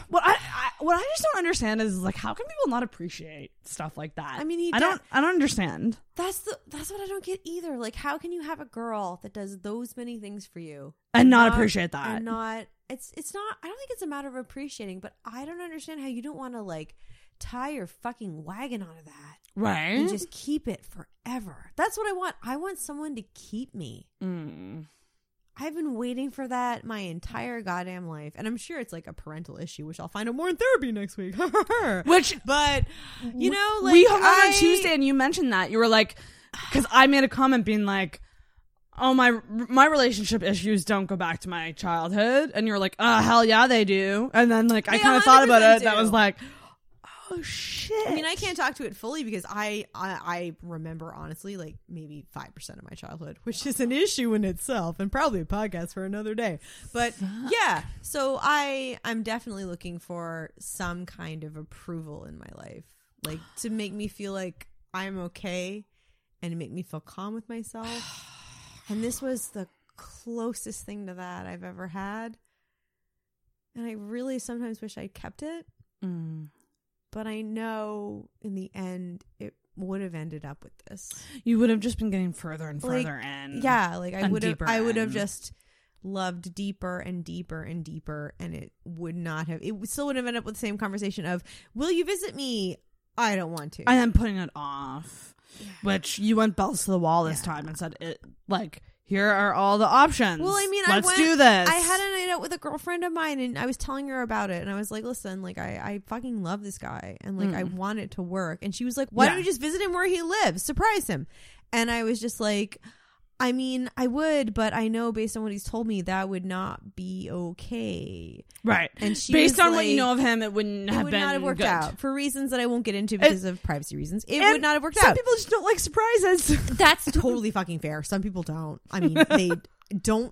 What I just don't understand is like how can people not appreciate stuff like that? I mean, I don't understand. That's what I don't get either. Like, how can you have a girl that does those many things for you and not appreciate that? And not it's not. I don't think it's a matter of appreciating, but I don't understand how you don't want to like tie your fucking wagon onto that, right? And just keep it forever. That's what I want. I want someone to keep me. Mm. I've been waiting for that my entire goddamn life. And I'm sure it's like a parental issue, which I'll find out more in therapy next week. But, you know, like. We hung out on Tuesday and you mentioned that. You were like, because I made a comment being like, oh, my relationship issues don't go back to my childhood. And you were like, oh, hell yeah, they do. And then like, I kind of thought about it. And I was like, oh, shit. I mean, I can't talk to it fully because I remember, honestly, like maybe 5% of my childhood, which is an issue in itself and probably a podcast for another day. But yeah, so I'm definitely looking for some kind of approval in my life, like to make me feel like I'm okay, and it made me feel calm with myself. And this was the closest thing to that I've ever had. And I really sometimes wish I'd kept it. Mm. But I know in the end, it would have ended up with this. You would have just been getting further and further in. Yeah, like I would have just loved deeper and deeper and deeper, and it would not have. It still would have ended up with the same conversation of, "Will you visit me? I don't want to." And then putting it off, which you went balls to the wall this time and said, "It like here are all the options." Well, I mean, let's do this. I had a night out with a girlfriend of mine, and I was telling her about it, and I was like, "Listen, like I fucking love this guy, and like I want it to work." And she was like, "Why don't you just visit him where he lives? Surprise him." And I was just like, I mean, I would, but I know based on what he's told me, that would not be okay. Right. And she based on what you know of him, it would not have worked out for reasons that I won't get into because of privacy reasons. It would not have worked out. Some people just don't like surprises. That's totally fucking fair. Some people don't. I mean, they don't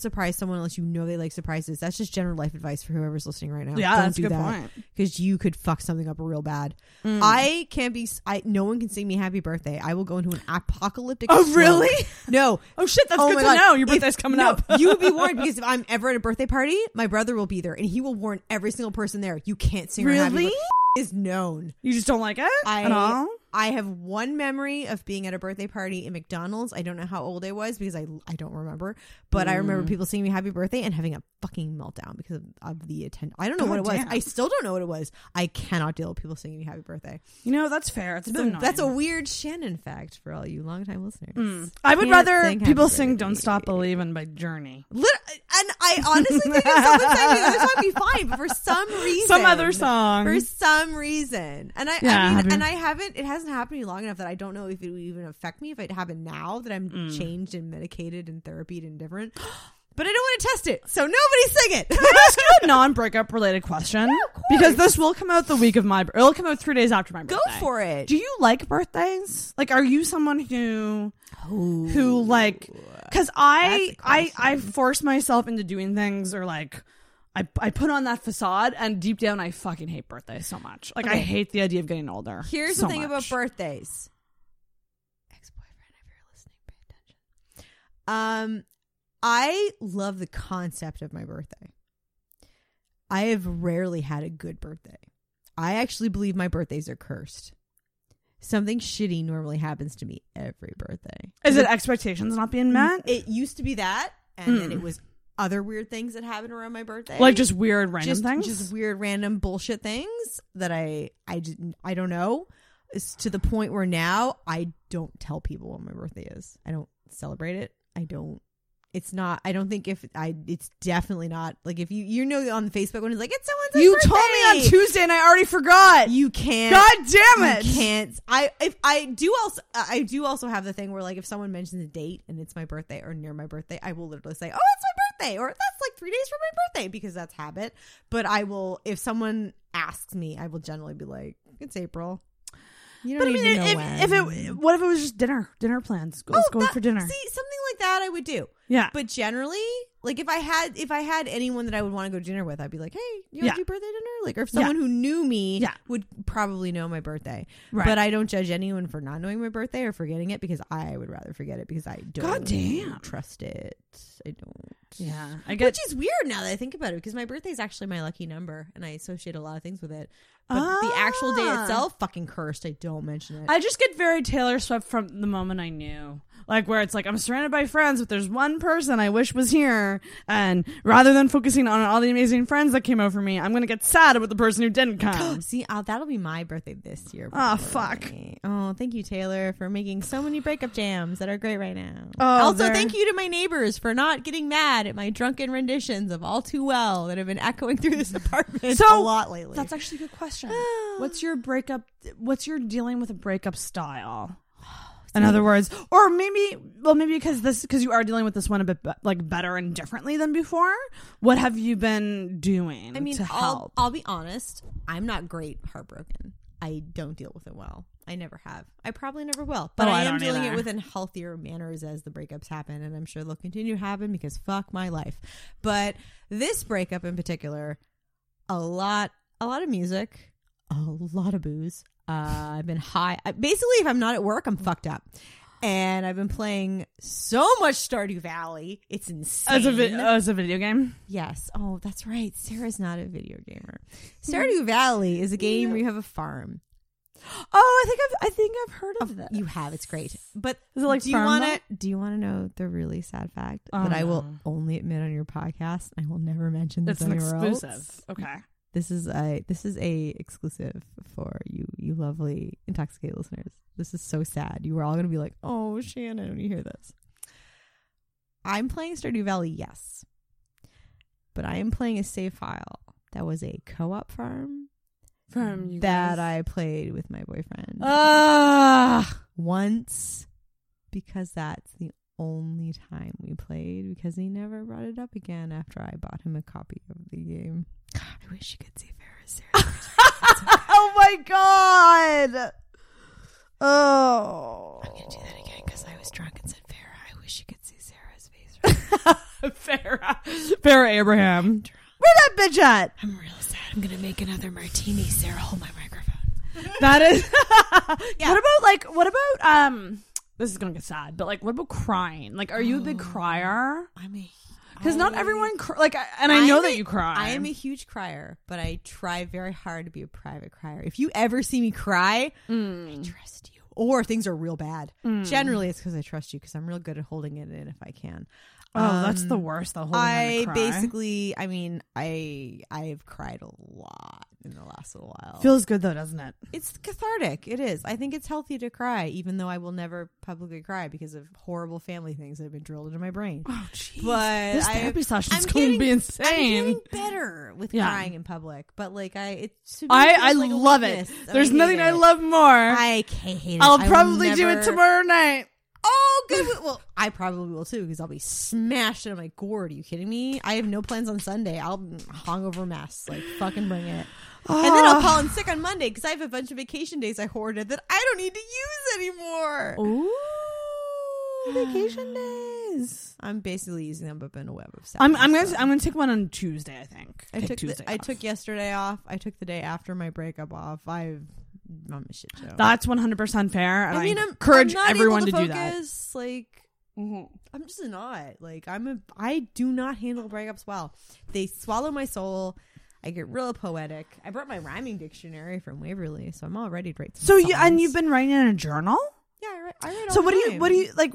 surprise someone unless you know they like surprises. That's just general life advice for whoever's listening right now. Yeah, that's a good point. Because you could fuck something up real bad. Mm. No one can sing me happy birthday. I will go into an apocalyptic stroke. Really? No. Oh shit, that's good to know. Your birthday's coming up. You will be warned, because if I'm ever at a birthday party, my brother will be there and he will warn every single person there. You can't sing her happy birthday. Is known. You just don't like it at all? I have one memory of being at a birthday party in McDonald's. I don't know how old I was because I don't remember, but I remember people singing me happy birthday and having a fucking meltdown because of the attendance. I don't know what it was. I still don't know what it was. I cannot deal with people singing me happy birthday. You know, that's fair. It's so, that's a weird Shannon fact for all you longtime listeners. Mm. I would rather people sing "Don't Stop Believin'" by Journey. And I honestly think this might be fine, but for some reason, and I mean, I haven't. It hasn't happened to me long enough that I don't know if it would even affect me if it happened now that I'm changed and medicated and therapied and different. But I don't want to test it, so nobody sing it. Can I ask you a non-breakup related question? Yeah, of course. Because this will come out the week of it'll come out 3 days after my birthday. Go for it. Do you like birthdays? Like, are you someone who like? Because I force myself into doing things, or like I put on that facade, and deep down I fucking hate birthdays so much. Like, I hate the idea of getting older. Here's the thing about birthdays. Ex-boyfriend, if you're listening, pay attention. I love the concept of my birthday. I have rarely had a good birthday. I actually believe my birthdays are cursed. Something shitty normally happens to me every birthday. Is it expectations not being met? It used to be that, and then it was other weird things that happened around my birthday. Like just weird random things? Just weird random bullshit things that I don't know. It's to the point where now I don't tell people what my birthday is. I don't celebrate it. It's definitely not like if you know on Facebook when it's like it's someone's you birthday. Told me on Tuesday and I already forgot. You can't. God damn it. You can't. I do also have the thing where like if someone mentions a date and it's my birthday or near my birthday, I will literally say, "Oh, it's my birthday," or "That's like 3 days from my birthday," because that's habit. But I will, if someone asks me, I will generally be like, "It's April." You don't need to know when. What if it was just dinner? Dinner plans. Let's go for dinner. See, something like that I would do. Yeah. But generally, like if I had anyone that I would want to go to dinner with, I'd be like, "Hey, you want to do birthday dinner?" Like, or if someone who knew me would probably know my birthday. Right. But I don't judge anyone for not knowing my birthday or forgetting it, because I would rather forget it because I don't trust it. I don't. Yeah. Which is weird now that I think about it, because my birthday is actually my lucky number and I associate a lot of things with it. But the actual day itself, fucking cursed. I don't mention it. I just get very Taylor Swift from the moment I knew. Like, where it's like, I'm surrounded by friends, but there's one person I wish was here. And rather than focusing on all the amazing friends that came over me, I'm going to get sad about the person who didn't come. See, that'll be my birthday this year. Probably. Oh, fuck. Oh, thank you, Taylor, for making so many breakup jams that are great right now. Thank you to my neighbors for not getting mad at my drunken renditions of All Too Well that have been echoing through this apartment a lot lately. That's actually a good question. What's your dealing with a breakup style? In other words, or maybe because you are dealing with this one a bit like better and differently than before. What have you been doing? I mean, to help? I'll be honest. I'm not great heartbroken. I don't deal with it well. I never have. I probably never will. But I am dealing it within healthier manners as the breakups happen, and I'm sure they'll continue to happen because fuck my life. But this breakup in particular, a lot of music, a lot of booze. I've been high. Basically, if I'm not at work, I'm fucked up. And I've been playing so much Stardew Valley. It's insane. As a video game? Yes. Oh, that's right. Sarah's not a video gamer. Stardew Valley is a game where you have a farm. Oh, I think I've heard of that. You have. It's great. But is it like do you want to know the really sad fact that I will only admit on your podcast? I will never mention this anywhere else. It's an exclusive. Okay. This is a exclusive for you lovely Intoxicated listeners. This is so sad. You were all going to be like, oh, Shannon, when you hear this. I'm playing Stardew Valley, yes. But I am playing a save file that was a co-op farm that I played with my boyfriend once, because that's the only time we played, because he never brought it up again after I bought him a copy of the game. I wish you could see Ferris. Oh my god! Oh, I'm gonna do that again because I was drunk and said Farrah. I wish you could see Sarah's face. Farrah Abraham. Where that bitch at? I'm real sad. I'm gonna make another martini. Sarah, hold my microphone. That is. Yeah. What about? This is gonna get sad, but what about crying? Are you a big crier? Because not everyone I know that you cry. I am a huge crier, but I try very hard to be a private crier. If you ever see me cry, I trust you. Or things are real bad. Generally, it's because I trust you, because I'm real good at holding it in if I can. Oh, that's the worst. I've cried a lot in the last little while. Feels good though, doesn't it? It's cathartic. It is. I think it's healthy to cry, even though I will never publicly cry because of horrible family things that have been drilled into my brain. Oh, jeez. But this therapy session is going to be insane. I'm getting better with crying in public, but I love it. There's nothing I love more. I can't hate it. I'll probably do it tomorrow night. Oh, good. Well, I probably will too, because I'll be smashed out of my gourd. Are you kidding me? I have no plans on Sunday. I'll hungover mess. Fucking bring it. And then I'll call in sick on Monday because I have a bunch of vacation days I hoarded that I don't need to use anymore. Ooh, vacation days. I'm basically using them up in a web of sadness. I'm gonna take one on Tuesday. I think I took yesterday off. I took the day after my breakup off. I'm a shit show. That's 100% fair. And I encourage everyone to do that. I'm just not. I do not handle breakups well. They swallow my soul. I get real poetic. I brought my rhyming dictionary from Waverly, so I'm all ready to write. So you've been writing in a journal? Yeah, I write. So what do you write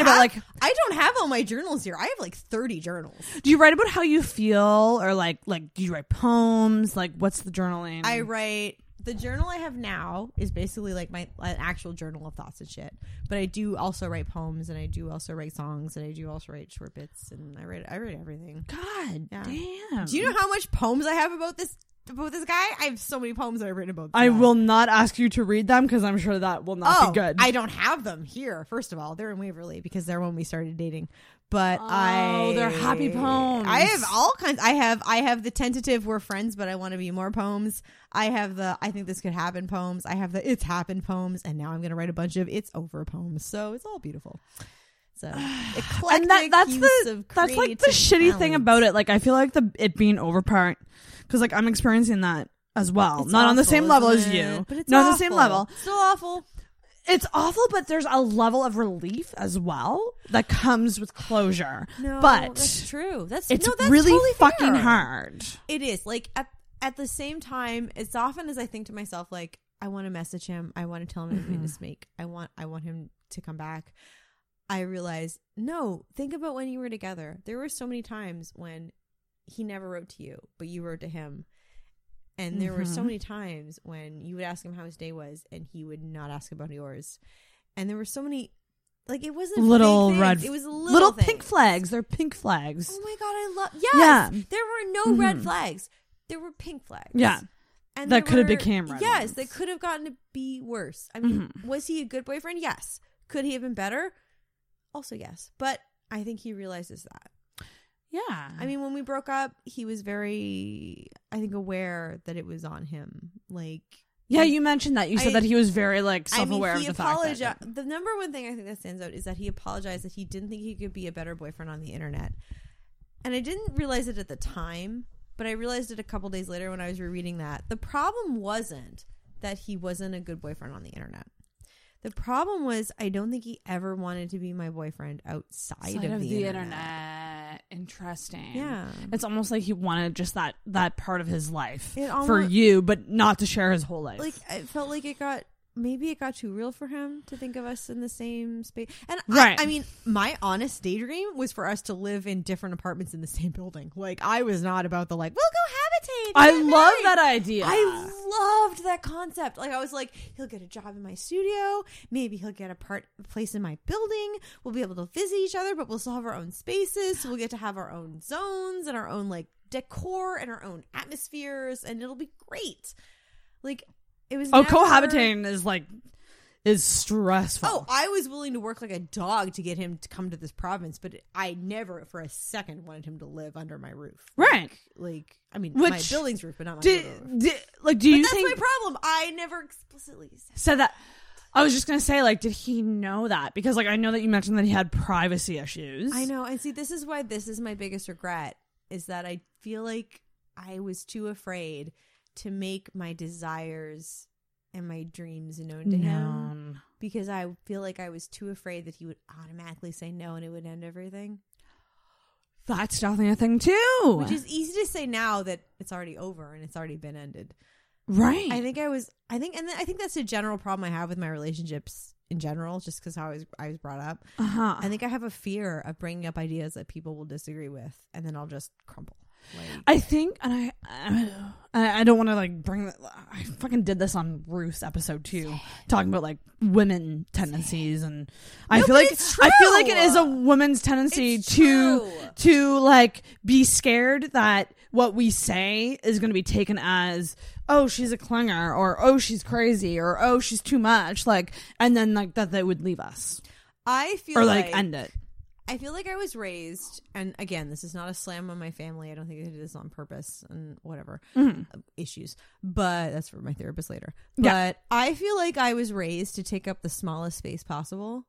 about? I don't have all my journals here. I have 30 journals. Do you write about how you feel, or do you write poems? What's the journaling? I write. The journal I have now is basically an actual journal of thoughts and shit. But I do also write poems, and I do also write songs, and I do also write short bits, and I write everything. God damn! Do you know how much poems I have about this guy? I have so many poems that I've written about this guy. I will not ask you to read them because I'm sure that will not be good. I don't have them here. First of all, they're in Waverly because they're when we started dating. But they're happy poems. I have all kinds. I have the tentative we're friends, but I want to be more poems. I have the I think this could happen poems. I have the it's happened poems, and now I'm going to write a bunch of it's over poems. So it's all beautiful. So eclectic and that's the shitty thing about it. I feel it being over part, because I'm experiencing that as well. It's not awful, on the same level as you, but it's not awful. On the same level. It's still awful. It's awful, but there's a level of relief as well that comes with closure. No, but that's true. That's really totally fucking fair. Hard. It is. At the same time, as often as I think to myself, I want to message him. I want to tell him I made a mistake. I want him to come back. I realize, no, think about when you were together. There were so many times when he never wrote to you, but you wrote to him. And there were so many times when you would ask him how his day was, and he would not ask about yours. And there were so many, it wasn't little big red. It was little pink flags. They're pink flags. Oh my god, I love. Yes, yeah. There were no red flags. There were pink flags. Yeah, and that could have became red. Yes, they could have gotten to be worse. I mean, was he a good boyfriend? Yes. Could he have been better? Also, yes. But I think he realizes that. Yeah. I mean, when we broke up, he was very, I think, aware that it was on him. Yeah, you mentioned that. You said that he was very, self-aware of the fact that... The number one thing I think that stands out is that he apologized that he didn't think he could be a better boyfriend on the internet. And I didn't realize it at the time, But I realized it a couple days later when I was rereading that. The problem wasn't that he wasn't a good boyfriend on the internet. The problem was I don't think he ever wanted to be my boyfriend outside of the internet. Interesting. Yeah. It's almost like he wanted just that part of his life for you, but not to share his whole life. Like, it felt like it got too real for him to think of us in the same space. And right. I mean, my honest daydream was for us to live in different apartments in the same building. Like, I was not about the, like, we'll go have I love married. That idea. I loved that concept. Like, I was like, he'll get a job in my studio. Maybe he'll get a place in my building. We'll be able to visit each other, but we'll still have our own spaces. So we'll get to have our own zones and our own, like, decor and our own atmospheres. And it'll be great. Like, it was. Cohabitating is stressful. Oh, I was willing to work like a dog to get him to come to this province, but I never for a second wanted him to live under my roof. Right. Like I mean, my building's roof, but not my roof. That's my problem. I never explicitly said that. I was just going to say, like, did he know that? Because, like, I know that you mentioned that he had privacy issues. I know. And see, this is why this is my biggest regret, is that I feel like I was too afraid to make my desires and my dreams known to him, because I feel like I was too afraid that he would automatically say no and it would end everything. That's definitely a thing too, which is easy to say now that it's already over and it's already been ended. Right. I think that's a general problem I have with my relationships in general, just because how I was brought up. I think I have a fear of bringing up ideas that people will disagree with, and then I'll just crumble. Like, I think, and I don't want to like bring that. I fucking did this on Ruth's episode too, talking about like women tendencies, and I feel like it is a woman's tendency to like be scared that what we say is going to be taken as, oh, she's a clinger, or oh, she's crazy, or oh, she's too much, like, and then like that they would leave us. I feel or like end it. I feel like I was raised, and again, this is not a slam on my family. I don't think they did this on purpose and whatever issues, but that's for my therapist later. But yeah. I feel like I was raised to take up the smallest space possible.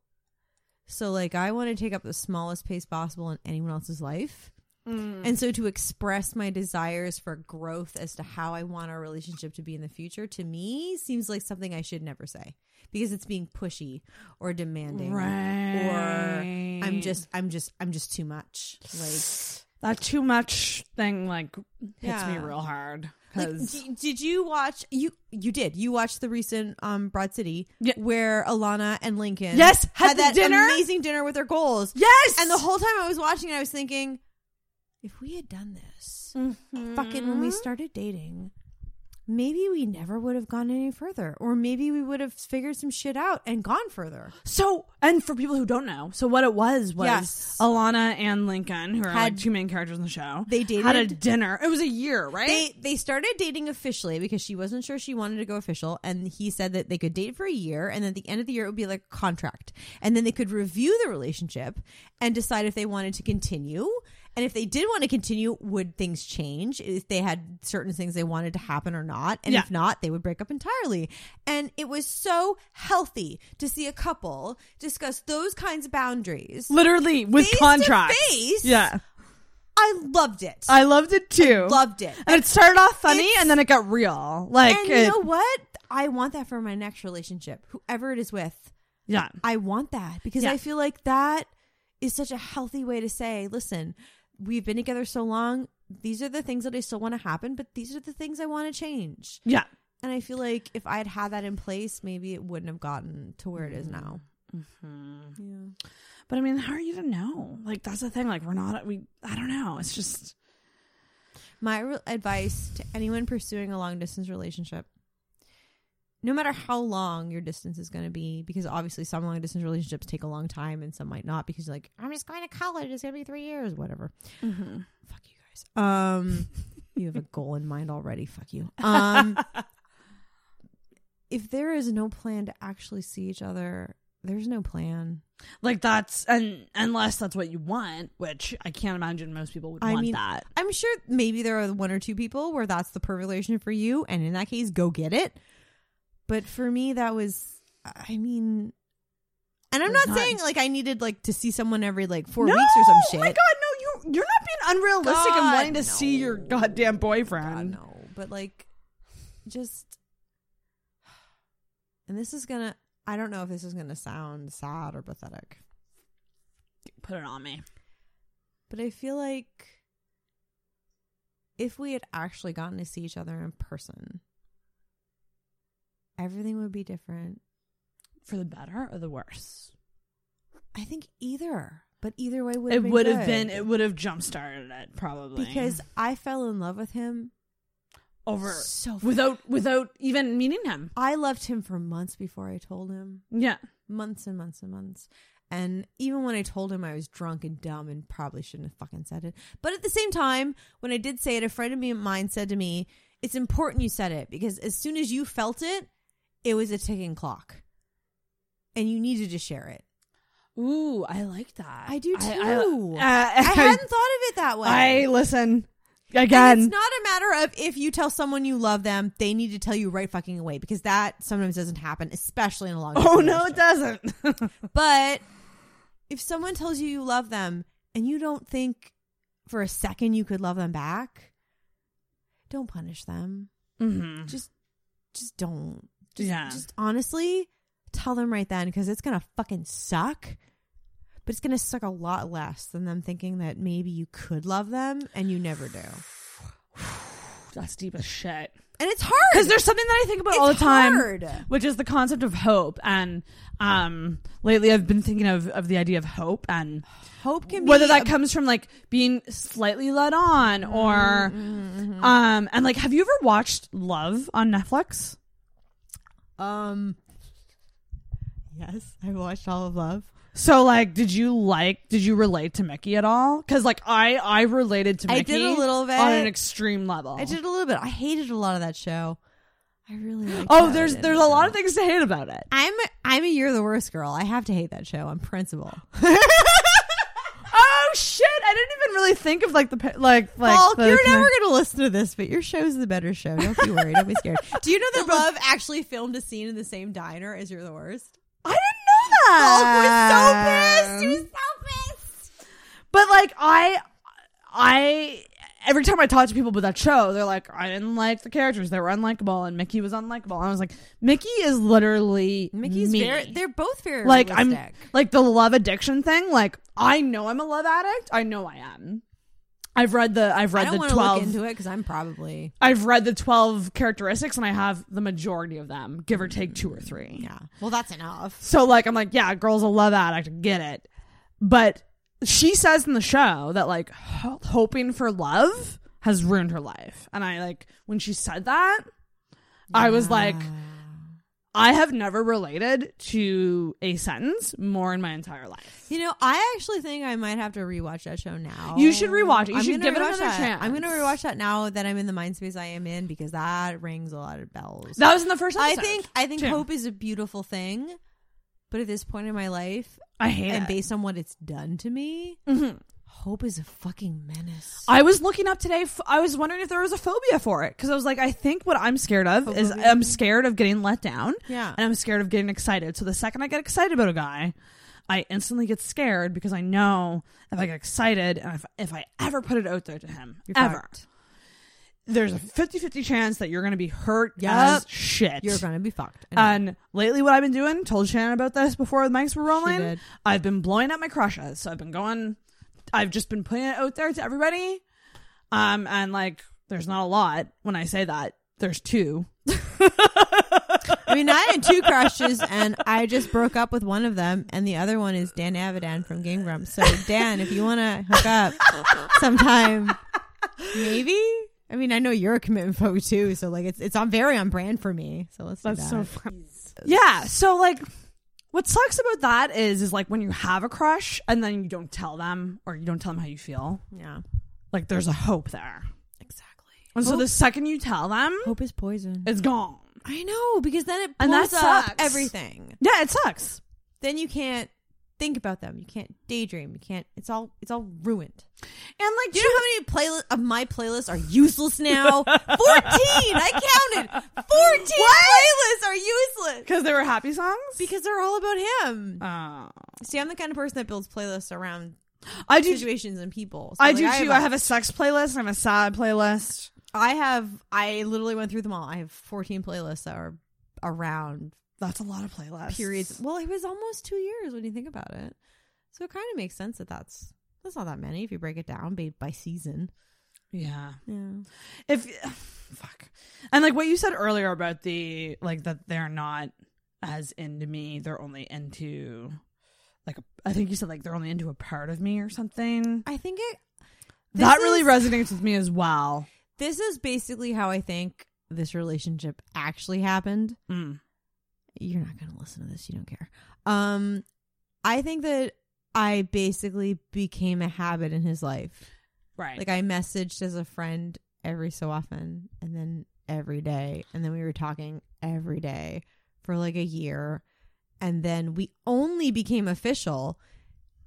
So like I want to take up the smallest space possible in anyone else's life. And so to express my desires for growth as to how I want our relationship to be in the future, to me, seems like something I should never say, because it's being pushy or demanding, right? Or I'm just too much. Like that too much thing, like hits me real hard. Like, did you watch? You watched the recent Broad City where Alana and Lincoln had that amazing dinner with their goals. Yes, and the whole time I was watching it, I was thinking, if we had done this fucking when we started dating, maybe we never would have gone any further, or maybe we would have figured some shit out and gone further. So, and for people who don't know, so what it was Alana and Lincoln, who are like two main characters in the show, they dated, had a dinner. It was a year, right? They started dating officially because she wasn't sure she wanted to go official, and he said that they could date for a year, and at the end of the year it would be like a contract, and then they could review the relationship and decide if they wanted to continue. And if they did want to continue, would things change? If they had certain things they wanted to happen or not. And if not, they would break up entirely. And it was so healthy to see a couple discuss those kinds of boundaries. Literally, with contracts. Face-to-face. Yeah. I loved it. I loved it too. I loved it. And it started off funny and then it got real. Like, and you know what? I want that for my next relationship. Whoever it is with. Yeah. I want that, because I feel like that is such a healthy way to say, listen, we've been together so long, these are the things that I still want to happen, but these are the things I want to change. Yeah. And I feel like if I had had that in place, maybe it wouldn't have gotten to where it is now. Yeah. But I mean, how are you to know? Like, that's the thing. Like, I don't know. It's just. My advice to anyone pursuing a long distance relationship, no matter how long your distance is going to be, because obviously some long distance relationships take a long time and some might not, because you're like, I'm just going to college, it's going to be 3 years, whatever. Fuck you guys. You have a goal in mind already. Fuck you. If there is no plan to actually see each other, there's no plan. Like, that's, and unless that's what you want, which I can't imagine most people would want that. I'm sure maybe there are one or two people where that's the perfect relationship for you, and in that case, go get it. But for me, that was, I mean, and I'm not saying like I needed like to see someone every like 4 weeks or some shit. Oh my God, no, you're not being unrealistic and wanting to see your goddamn boyfriend. God, no, but like, just, and this is gonna, I don't know if this is gonna sound sad or pathetic. Put it on me. But I feel like if we had actually gotten to see each other in person, everything would be different. For the better or the worse? I think either. But either way would have been good. It would have jump-started it, probably. Because I fell in love with him without even meeting him. I loved him for months before I told him. Yeah. Months and months and months. And even when I told him, I was drunk and dumb and probably shouldn't have fucking said it. But at the same time, when I did say it, a friend of mine said to me, it's important you said it because as soon as you felt it, it was a ticking clock. And you needed to share it. Ooh, I like that. I do too. I hadn't thought of it that way. Again, it's not a matter of if you tell someone you love them, they need to tell you right fucking away because that sometimes doesn't happen, especially in a long relationship. Oh, no, it doesn't. But if someone tells you you love them and you don't think for a second you could love them back, don't punish them. Mm-hmm. Just don't. Just honestly tell them right then because it's going to fucking suck. But it's going to suck a lot less than them thinking that maybe you could love them and you never do. That's deep as shit. And it's hard. Because there's something that I think about all the time, which is the concept of hope. And lately I've been thinking of the idea of hope. And hope can be whether that comes from like being slightly led on or... Mm-hmm. And like, have you ever watched Love on Netflix? Yes, I watched all of Love. So, like, did you relate to Mickey at all? Because, like, I related to Mickey. I did a little bit. On an extreme level. I did a little bit. I hated a lot of that show. I really liked it. There's a lot of things to hate about it. I'm a You're the Worst girl. I have to hate that show on principle. Oh, shit. I didn't even really think of, like, Paul, you're never going to listen to this, but your show's the better show. Don't be worried. Don't be scared. Do you know that Love actually filmed a scene in the same diner as You're the Worst? I didn't know that. Paul was so pissed. He was so pissed. But like I every time I talk to people about that show, they're like, I didn't like the characters. They were unlikable, and Mickey was unlikable. And I was like, Mickey is literally me. They're both very like realistic. I'm like the love addiction thing. Like I know I'm a love addict. I know I am. I've read the 12 look into it because I've read the 12 characteristics and I have the majority of them, give or take 2 or 3. Yeah. Well, that's enough. So like I'm like, yeah, a girl's a love addict, get it. But she says in the show that like hoping for love has ruined her life. And I like when she said that, yeah. I was like, I have never related to a sentence more in my entire life. You know, I actually think I might have to rewatch that show now. You should rewatch it. You should give it another chance. I'm going to rewatch that now that I'm in the mind space I am in because that rings a lot of bells. That was in the first episode. I think hope is a beautiful thing, but at this point in my life, I hate it. And based on what it's done to me, mm-hmm. Hope is a fucking menace. I was looking up today. I was wondering if there was a phobia for it. Because I was like, I think what I'm scared of is I'm scared of getting let down. Yeah. And I'm scared of getting excited. So the second I get excited about a guy, I instantly get scared because I know if I get excited and if I ever put it out there to him, there's a 50-50 chance that you're going to be hurt as shit. You're going to be fucked. And lately what I've been doing, told Shannon about this before the mics were rolling, I've been blowing up my crushes. So I've just been putting it out there to everybody. And like, there's not a lot when I say that. There's 2. I mean, I had 2 crushes and I just broke up with one of them. And the other one is Dan Avidan from Game Grumps. So Dan, if you want to hook up sometime, maybe. I mean, I know you're a commitment phobe too. So like, it's very on brand for me. So let's do that. That's so fun. Yeah. So like... What sucks about that is like when you have a crush and then you don't tell them or you don't tell them how you feel. Yeah. Like there's a hope there. Exactly. And hope, so the second you tell them. Hope is poison. It's gone. I know because then it blows up everything. Yeah, it sucks. Then you can't think about them. You can't daydream. You can't. It's all ruined. And like, do you know how many of my playlists are useless now? 14. I counted. 14 playlists are useless because they were happy songs. Because they're all about him. See, I'm the kind of person that builds playlists around I do situations and people. So I do too. I have a sex playlist. I have a sad playlist. I literally went through them all. I have 14 playlists that are around. That's a lot of playlists. Periods. Well, it was almost 2 years when you think about it. So it kind of makes sense that that's not that many if you break it down by season. Yeah. Yeah. If fuck. And like what you said earlier about the like that they're not as into me, they're only into like I think you said like they're only into a part of me or something. I think that really resonates with me as well. This is basically how I think this relationship actually happened. Mm. You're not going to listen to this. You don't care. I think that I basically became a habit in his life. Right. Like I messaged as a friend every so often and then every day. And then we were talking every day for like a year. And then we only became official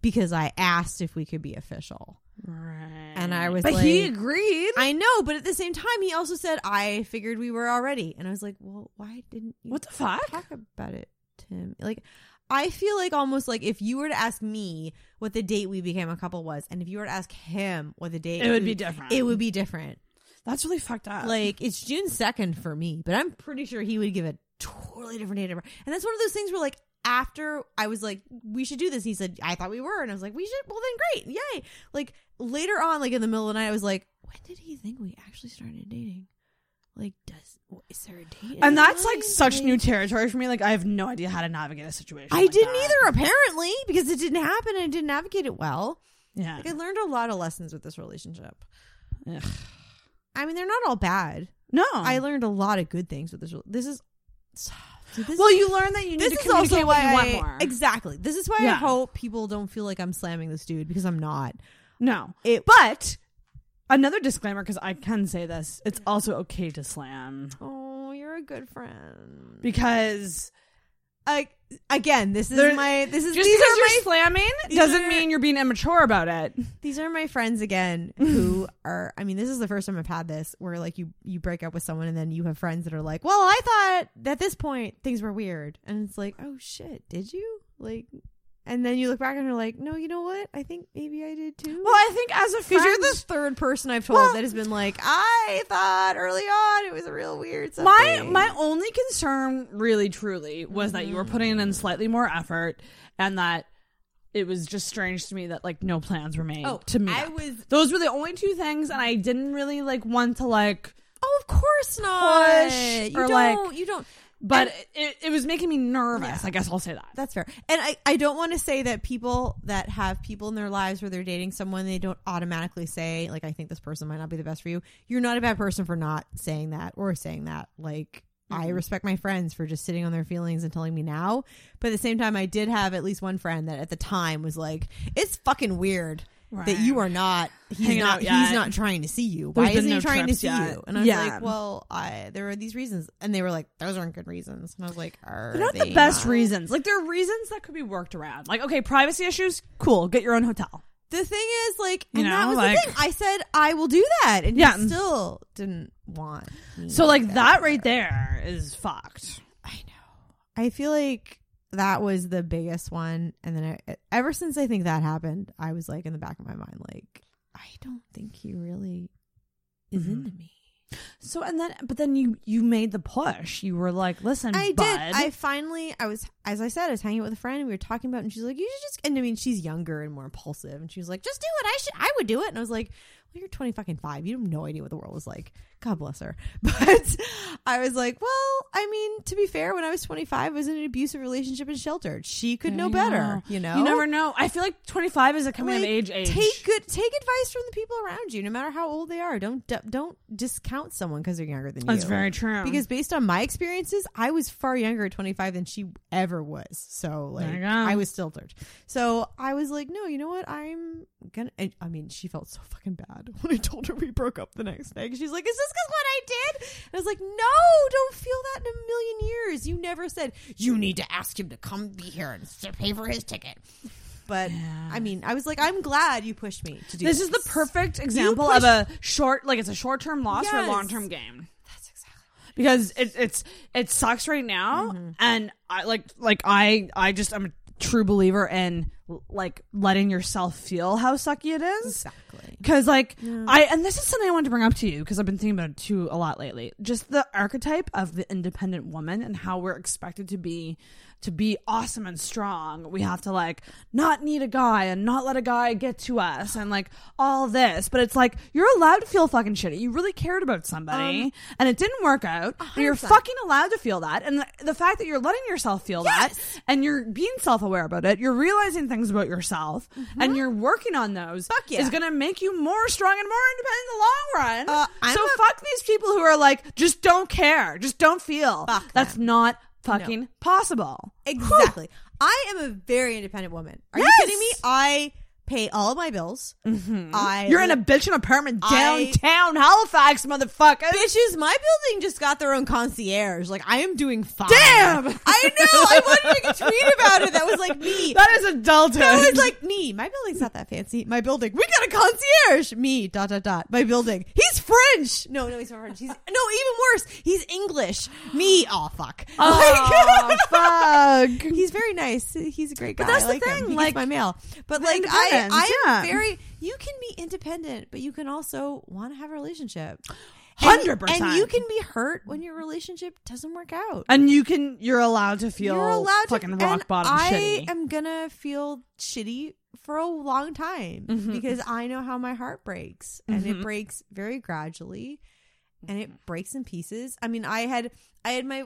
because I asked if we could be official. Right. And I was but he agreed. I know, but at the same time he also said I figured we were already. And I was like, well, why didn't you what the fuck? Talk about it, Tim? Like I feel like almost like if you were to ask me what the date we became a couple was, and if you were to ask him what the date it would be different. It would be different. That's really fucked up. Like it's June 2nd for me, but I'm pretty sure he would give a totally different date. And that's one of those things where like after I was like, we should do this. He said, I thought we were. And I was like, we should. Well, then great. Yay. Like later on, like in the middle of the night, I was like, when did he think we actually started dating? Like, is there a date? And that's like such new territory for me. Like, I have no idea how to navigate a situation. I didn't either, apparently, because it didn't happen and I didn't navigate it well. Yeah. Like, I learned a lot of lessons with this relationship. Ugh. I mean, they're not all bad. No. I learned a lot of good things with this. This is. Well, you learn that you need to communicate what you want more. Exactly. This is why I hope people don't feel like I'm slamming this dude, because I'm not. No. But another disclaimer, because I can say this, it's also okay to slam. Oh, you're a good friend. Because again, slamming doesn't mean you're being immature about it. These are my friends again who are, I mean, this is the first time I've had this where like you break up with someone and then you have friends that are like, well, I thought at this point things were weird. And it's like, oh shit, did you? Like, and then you look back and you're like, no, you know what? I think maybe I did too. Well, I think as a friend. Because you're the third person I've told that has been like, I thought early on it was a real weird something. My only concern really truly was that you were putting in slightly more effort and that it was just strange to me that like no plans were made to meet up. Those were the only two things, and I didn't really like want to like, oh, of course not. Push, you or, don't. Like, you don't. But it was making me nervous. Yeah. I guess I'll say that. That's fair. And I don't want to say that people that have people in their lives where they're dating someone, they don't automatically say, like, I think this person might not be the best for you. You're not a bad person for not saying that or saying that. Like, I respect my friends for just sitting on their feelings and telling me now. But at the same time, I did have at least one friend that at the time was like, it's fucking weird. Right. That you are not, he's not trying to see you. Why isn't he trying to see you? And I was like, well, there are these reasons. And they were like, those aren't good reasons. And I was like, they're not the best reasons. Like, there are reasons that could be worked around. Like, okay, privacy issues, cool. Get your own hotel. The thing is, like, and that was the thing. I said, I will do that. And he still didn't want me. So, like, that right there is fucked. I know. I feel like that was the biggest one. And then ever since I think that happened, I was like in the back of my mind, like, I don't think he really is into me. So, and then, but then you made the push. You were like, listen, I did. I finally, as I said, I was hanging out with a friend and we were talking about it, and she's like, you should just, and I mean, she's younger and more impulsive. And she was like, just do it. I would do it. And I was like, well, you're 25. You have no idea what the world is like. God bless her. But I was like, well, I mean, to be fair, when I was 25, I was in an abusive relationship and sheltered. She could know better, you know? You never know. I feel like 25 is a coming of age. Take advice from the people around you, no matter how old they are. Don't discount someone because they're younger than you. That's very true. Because based on my experiences, I was far younger at 25 than she ever was. So, like, I was sheltered. So I was like, no, you know what? I'm gonna, I mean, she felt so fucking bad when I told her we broke up the next day. She's like, is this because what I did? And I was like, no, don't feel that in a million years. You never said, you need to ask him to come be here and pay for his ticket. But I mean, I was like, I'm glad you pushed me to do this. This is the perfect example of a short, like it's a short-term loss or a long-term gain. That's exactly what because it sucks right now. Mm-hmm. And I I'm a true believer in like letting yourself feel how sucky it is. Exactly. Because like and this is something I wanted to bring up to you because I've been thinking about it too a lot lately. Just the archetype of the independent woman and how we're expected to be awesome and strong. We have to like not need a guy and not let a guy get to us and like all this. But it's like you're allowed to feel fucking shitty. You really cared about somebody and it didn't work out. But you're fucking allowed to feel that. And the fact that you're letting yourself feel that and you're being self-aware about it, you're realizing things about yourself and you're working on those is going to make you more strong and more independent in the long run. Fuck these people who are like, just don't care. Just don't feel. Fuck That's them. Not fucking possible. Exactly. I am a very independent woman. Are you kidding me? I pay all of my bills. You're in a bitchin' apartment downtown Halifax, motherfucker. Bitches, my building just got their own concierge. Like, I am doing fine. Damn! I know! I wanted to tweet about it. That was like me. That is adulthood. That was like me. My building's not that fancy. My building. We got a concierge. Me, .. My building. He's French. No, he's not French. He's, no, even worse. He's English. Me. Oh, fuck. Oh, fuck. He's very nice. He's a great guy. But that's the thing. He gets my mail. But like, I am very, you can be independent, but you can also want to have a relationship. 100%. And you can be hurt when your relationship doesn't work out. And you're allowed to feel fucking rock bottom shitty. I am going to feel shitty for a long time because I know how my heart breaks and it breaks very gradually and it breaks in pieces. I mean, I had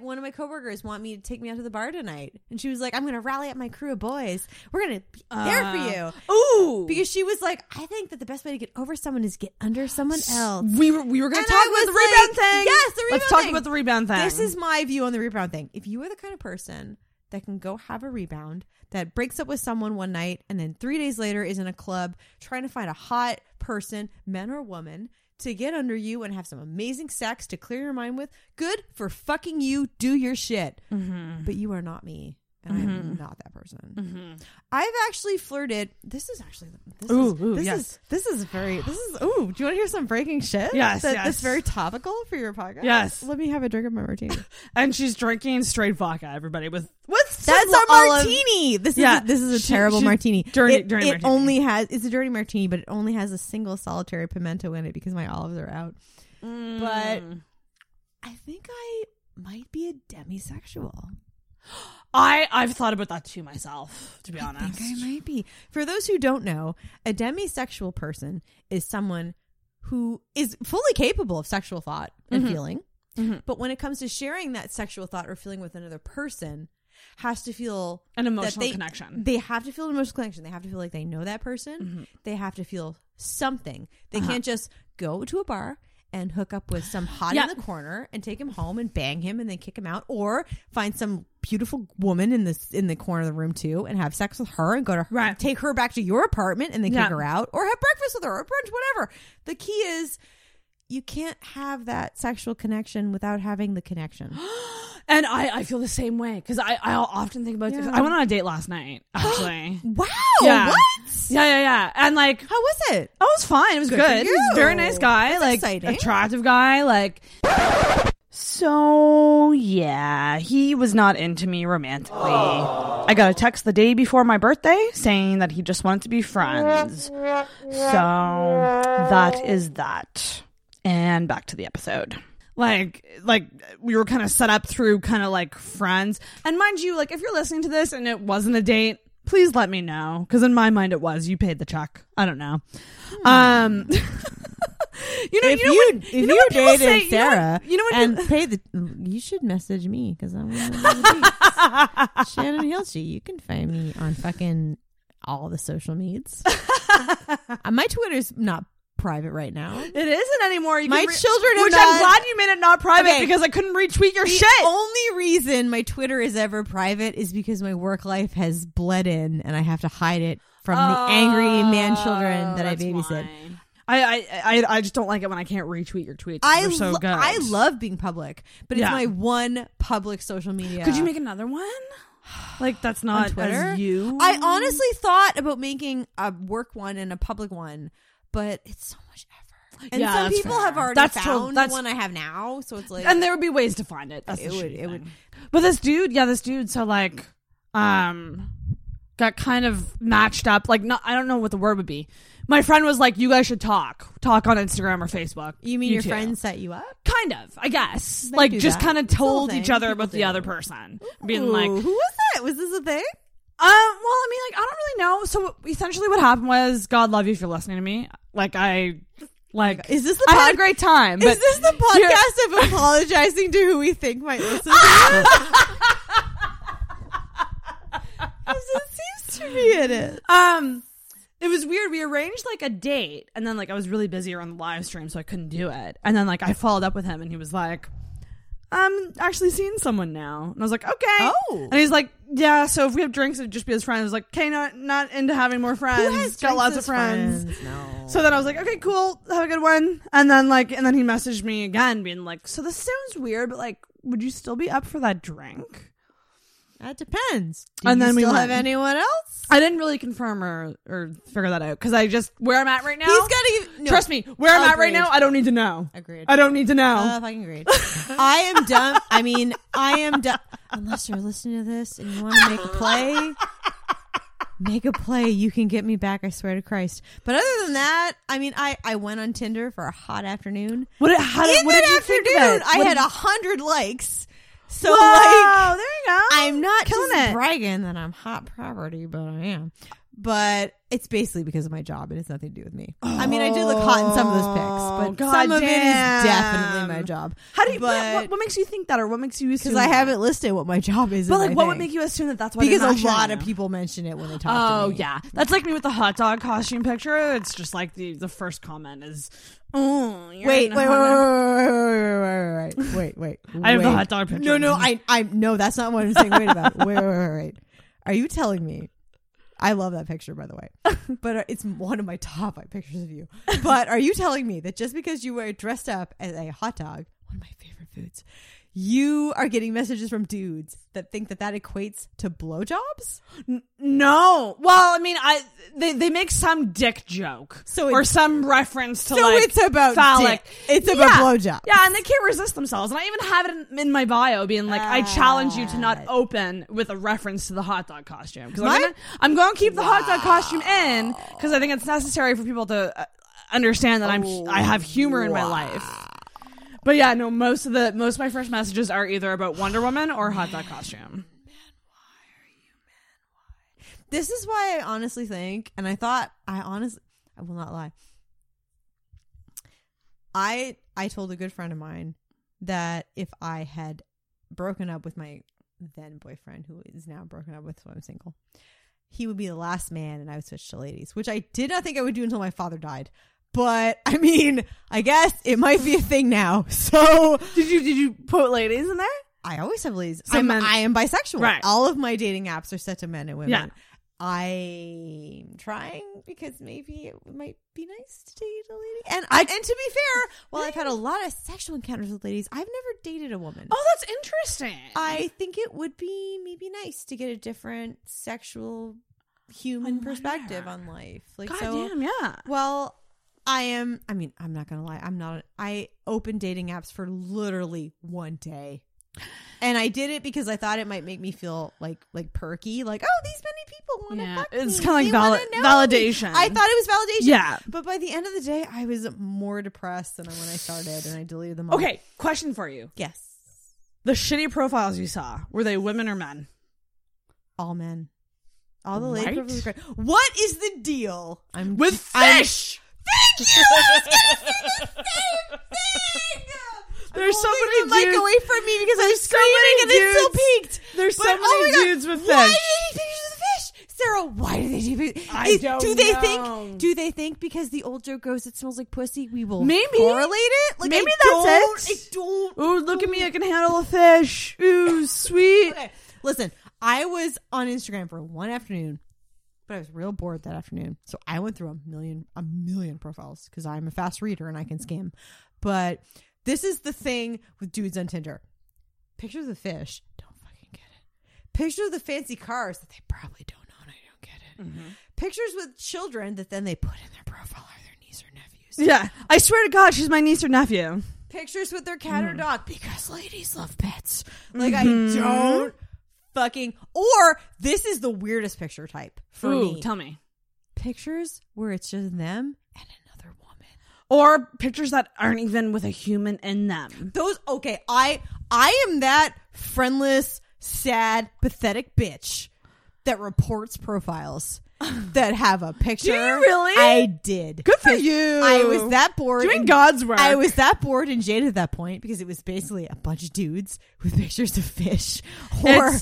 one of my coworkers want me to take me out to the bar tonight, and she was like, "I'm going to rally up my crew of boys. We're going to be there for you." Ooh, because she was like, "I think that the best way to get over someone is get under someone else." We were going to talk about the rebound thing. Yes, the rebound thing. Let's talk about the rebound thing. This is my view on the rebound thing. If you are the kind of person that can go have a rebound, that breaks up with someone one night and then 3 days later is in a club trying to find a hot person, man or woman, to get under you and have some amazing sex to clear your mind with, good for fucking you. Do your shit. But you are not me, and I am not that person. I've actually flirted. This is do you want to hear some breaking shit? Yes. That's very topical for your podcast. Yes. Let me have a drink of my martini. And she's drinking straight vodka, everybody, with that's a martini. This is a terrible martini. Dirty martini. It's a dirty martini, but it only has a single solitary pimento in it because my olives are out. But I think I might be a demisexual. I've thought about that too myself, to be honest. I think I might be. For those who don't know, a demisexual person is someone who is fully capable of sexual thought and feeling, but when it comes to sharing that sexual thought or feeling with another person, has to feel an emotional connection. They have to feel an emotional connection. They have to feel like they know that person. They have to feel something. They can't just go to a bar and hook up with some hot in the corner and take him home and bang him and then kick him out, or find some beautiful woman in the corner of the room too and have sex with her and go to her, take her back to your apartment and then kick her out, or have breakfast with her or brunch, whatever. The key is you can't have that sexual connection without having the connection. And I feel the same way, because I'll often think about this. I went on a date last night, actually. Wow. Yeah. What? Yeah. And like, how was it? Oh, it was fine. It was good. He was a very nice guy. That's like exciting. Attractive guy. Like, so yeah, he was not into me romantically. Oh. I got a text the day before my birthday saying that he just wanted to be friends. So that is that. And back to the episode. Like we were kind of set up through kind of like friends. And mind you, like if you're listening to this and it wasn't a date, please let me know, because in my mind it was. You paid the check. I don't know. You should message me, because I'm Shannon Hilsey. You can find me on fucking all the social medias. My Twitter's not private right now. It isn't anymore. I'm glad you made it not private, because I couldn't retweet your shit. The only reason my Twitter is ever private is because my work life has bled in and I have to hide it from the angry man children that I babysit. I just don't like it when I can't retweet your tweets. They're so good. I love being public, but it's my one public social media. Could you make another one? Like, that's not on Twitter. As you. I honestly thought about making a work one and a public one, but it's so much effort. And some people have already found the one I have now, so it's like... And there would be ways to find it. That's it would. But this dude, so like, got kind of matched up. Like, not, I don't know what the word would be. My friend was like, you guys should talk on Instagram or Facebook. You mean your friend set you up? Kind of, I guess. They like, just kind of told each other about the other person. Ooh, being like, who was that? Was this a thing? Well, I mean, like, I don't really know. So essentially what happened was, God love you if you're listening to me. Like, is this the I had a great time. But is this the podcast of apologizing to who we think might listen to us? It seems to be in it. It was weird. We arranged like a date, and then like I was really busy around the live stream, so I couldn't do it. And then like I followed up with him, and he was like, "I'm actually seeing someone now." And I was like, "Okay." Oh. And he's like, "Yeah. So if we have drinks, it'd just be as friends." I was like, "Okay, not into having more friends. Who has got lots of friends." No. So then I was like, "Okay, cool. Have a good one." And then he messaged me again, being like, "So this sounds weird, but like, would you still be up for that drink?" That depends. Do you still have anyone else? I didn't really confirm or figure that out because where I'm at right now. Trust me, where I'm at right now, I don't need to know. Agreed. I don't need to know. Fucking agreed. I am dumb. I mean, unless you're listening to this and you want to make a play, you can get me back. I swear to Christ. But other than that, I mean, I went on Tinder for a hot afternoon. I had 100 likes. So, whoa, there you go. I'm not just bragging that I'm hot property, but I am. But it's basically because of my job, and it's nothing to do with me. Oh, I mean, I do look hot in some of those pics, but some of it is definitely my job. What makes you think that, or what makes you assume? Because I haven't listed what my job is. But like, what would make you assume that that's why? Because a lot of people mention it when they talk to me. Oh yeah, that's like me with the hot dog costume picture. It's just like the first comment is, "Oh, wait, I have the hot dog picture." No, no, that's not what I'm saying. Wait about. Wait. Are you telling me? I love that picture, by the way, but it's one of my top 5 pictures of you. But are you telling me that just because you were dressed up as a hot dog, one of my favorite foods, you are getting messages from dudes that think that equates to blowjobs? No. Well, I mean, they make some dick joke or some reference to like it's about phallic. Dick. It's about blowjobs. Yeah, and they can't resist themselves. And I even have it in my bio being like, I challenge you to not open with a reference to the hot dog costume. Because I'm going to keep the hot dog costume in because I think it's necessary for people to understand that I have humor in my life. But yeah, no, most of my first messages are either about Wonder Woman or hot dog costume. Man, why? This is why I honestly think, and I will not lie. I told a good friend of mine that if I had broken up with my then boyfriend, who is now broken up with, so I'm single, he would be the last man and I would switch to ladies, which I did not think I would do until my father died. But I mean, I guess it might be a thing now. So did you put ladies in there? I always have ladies. So I am bisexual. Right. All of my dating apps are set to men and women. Yeah. I'm trying because maybe it might be nice to date a lady. And to be fair, while I've had a lot of sexual encounters with ladies, I've never dated a woman. Oh, that's interesting. I think it would be maybe nice to get a different sexual human perspective on life. Like, goddamn, yeah. Well, I'm not going to lie. I opened dating apps for literally one day. And I did it because I thought it might make me feel like perky. Like, oh, these many people want to fuck me. It's kind of like validation. I thought it was validation. Yeah. But by the end of the day, I was more depressed than when I started, and I deleted them all. Okay. Question for you. Yes. The shitty profiles you saw, were they women or men? All men. All the late profiles were great. What is the deal? I'm with fish. Thank you! I was going to say the same thing! There's so many dudes. Like away from me because I'm screaming and it's still peaked. There's so many dudes with fish. Why do they take pictures of fish? Sarah, why do they take pictures? Do they think because the old joke goes, it smells like pussy, we will correlate it? Like, maybe that's it. Ooh, look at me. I can handle a fish. Ooh, sweet. Okay. Listen, I was on Instagram for one afternoon. But I was real bored that afternoon, so I went through a million profiles because I'm a fast reader and I can skim. But this is the thing with dudes on Tinder: pictures of fish, don't fucking get it. Pictures of the fancy cars that they probably don't own, I don't get it. Mm-hmm. Pictures with children that then they put in their profile are their niece or nephews. Yeah, I swear to God, she's my niece or nephew. Pictures with their cat or dog because ladies love pets. Like I don't fucking... Or this is the weirdest picture type for me. Tell me. Pictures where it's just them and another woman. Or pictures that aren't even with a human in them. Those... Okay, I am that friendless, sad, pathetic bitch that reports profiles that have a picture. Do you really? I did. Good for you. I was that bored. Doing God's work. I was that bored and jaded at that point because it was basically a bunch of dudes with pictures of fish, or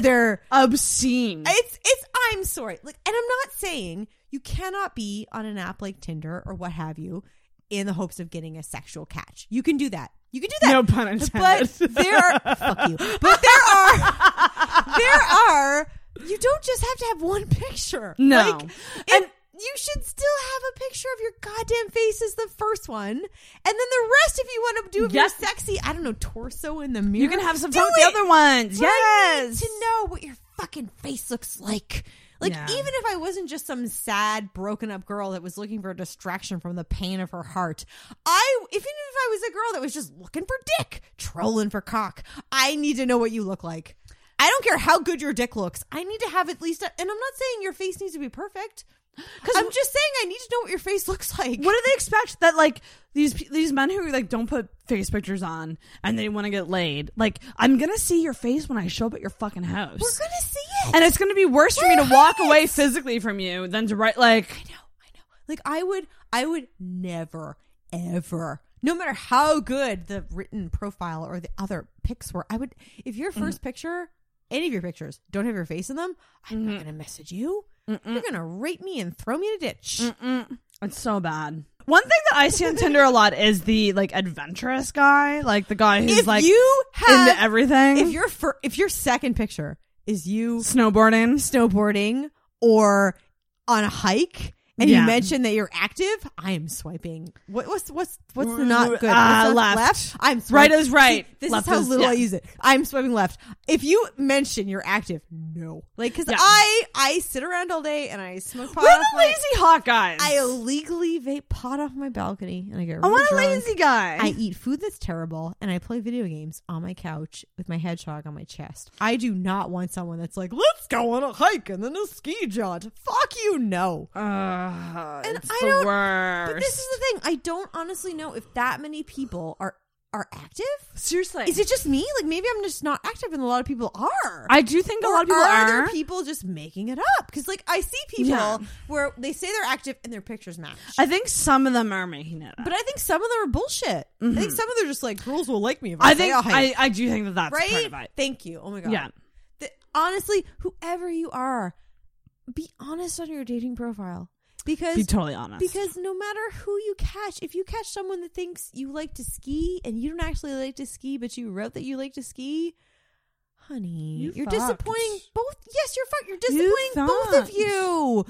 they're obscene. It's I'm sorry. Like, and I'm not saying you cannot be on an app like Tinder or what have you in the hopes of getting a sexual catch. You can do that. You can do that. No pun intended. But there are fuck you. But there are you don't just have to have one picture. No. Like, and you should still have a picture of your goddamn face as the first one. And then the rest, if you want to do your sexy, I don't know, torso in the mirror. You can have some fun with the other ones. Like, yes. You need to know what your fucking face looks like. Like, even if I wasn't just some sad, broken up girl that was looking for a distraction from the pain of her heart, even if I was a girl that was just looking for dick, trolling for cock, I need to know what you look like. I don't care how good your dick looks. I need to have at least, and I'm not saying your face needs to be perfect. Because I'm just saying I need to know what your face looks like. What do they expect that, like, these men who, like, don't put face pictures on and they want to get laid? Like, I'm going to see your face when I show up at your fucking house. We're going to see it. And it's going to be worse for me to walk away physically from you than to write, like... I know. Like, I would never, ever... No matter how good the written profile or the other pics were, I would... If your first picture... Any of your pictures don't have your face in them, I'm not going to message you. You're going to rape me and throw me in a ditch. It's so bad. One thing that I see on Tinder a lot is the, like, adventurous guy. Like, the guy who's, if like, you have, into everything. If your second picture is you... Snowboarding. Or on a hike... And you mentioned that you're active. I am swiping. What's not good? Left. I'm swiping. Right is right. See, this left is how little I use it. I'm swiping left. If you mention you're active, no. Like, because I sit around all day and I smoke pot. We're the lazy hot guys. I illegally vape pot off my balcony and I get really drunk. I want a lazy guy. I eat food that's terrible and I play video games on my couch with my hedgehog on my chest. I do not want someone that's like, let's go on a hike and then a ski jaunt. Fuck you, no. And it's the worst. But this is the thing. I don't honestly know if that many people are active. Seriously. Is it just me? Like, maybe I'm just not active and a lot of people are. I do think a lot of people are. Or are there people just making it up? Because, like, I see people where they say they're active and their pictures match. I think some of them are making it up. But I think some of them are bullshit. Mm-hmm. I think some of them are just like, girls will like me if I say I'll hike. I do think that's right? Part of it. Thank you. Oh, my God. Yeah. Honestly, whoever you are, be honest on your dating profile. Be totally honest. Because no matter who you catch, if you catch someone that thinks you like to ski and you don't actually like to ski, but you wrote that you like to ski, honey, you're disappointing both. Yes, you're fucked. You're disappointing both of you.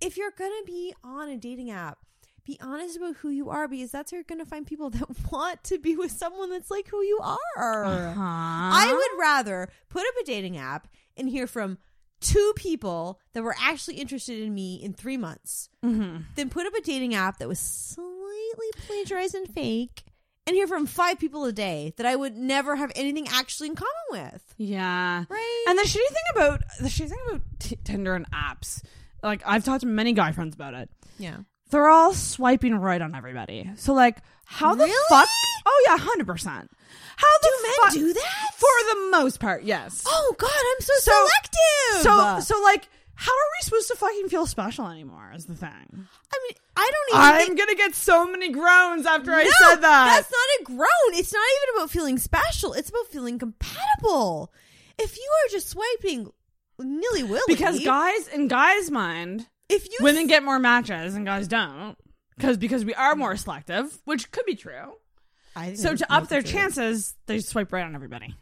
If you're gonna be on a dating app, be honest about who you are, because that's where you're gonna find people that want to be with someone that's like who you are. Uh-huh. I would rather put up a dating app and hear from 2 people that were actually interested in me in 3 months, then put up a dating app that was slightly plagiarized and fake and hear from 5 people a day that I would never have anything actually in common with. Yeah. Right. And the shitty thing about Tinder and apps, like, I've talked to many guy friends about it. Yeah. They're all swiping right on everybody. So, like, how the fuck? Oh, yeah, 100%. How do men do that? For the most part, yes. Oh, God, I'm so selective. So, like, how are we supposed to fucking feel special anymore is the thing. I mean, I don't even I'm going to get so many groans after I said that. That's not a groan. It's not even about feeling special. It's about feeling compatible. If you are just swiping nilly-willy. Because in guys' mind, women get more matches and guys don't. Because we are more selective, which could be true. So to up their chances, they swipe right on everybody.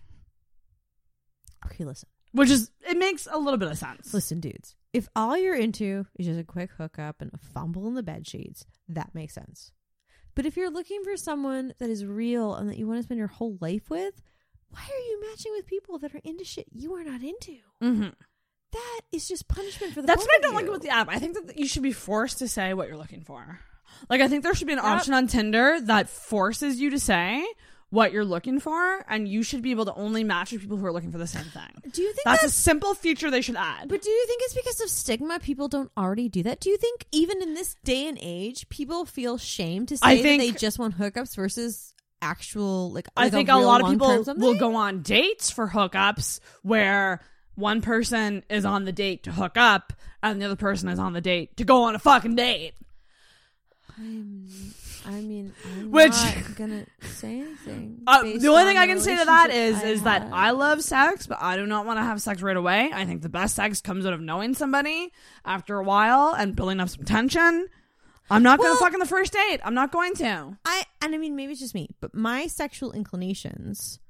Okay, listen. Which is, it makes a little bit of sense. Listen, dudes, if all you're into is just a quick hookup and a fumble in the bed sheets, that makes sense. But if you're looking for someone that is real and that you want to spend your whole life with, why are you matching with people that are into shit you are not into? Mm-hmm. That is just punishment for the That's what I don't like about the app. I think that you should be forced to say what you're looking for. Like, I think there should be an option on Tinder that forces you to say what you're looking for, and you should be able to only match with people who are looking for the same thing. Do you think that's a simple feature they should add? But do you think it's because of stigma people don't already do that? Do you think even in this day and age people feel shame to say that they just want hookups versus actual like I think a lot of people will go on dates for hookups where one person is on the date to hook up and the other person is on the date to go on a fucking date. I'm which, not gonna say anything. The only thing I can say to that is that I love sex, but I do not want to have sex right away. I think the best sex comes out of knowing somebody after a while and building up some tension. I'm not gonna fuck on the first date. I'm not going to. I mean maybe it's just me, but my sexual inclinations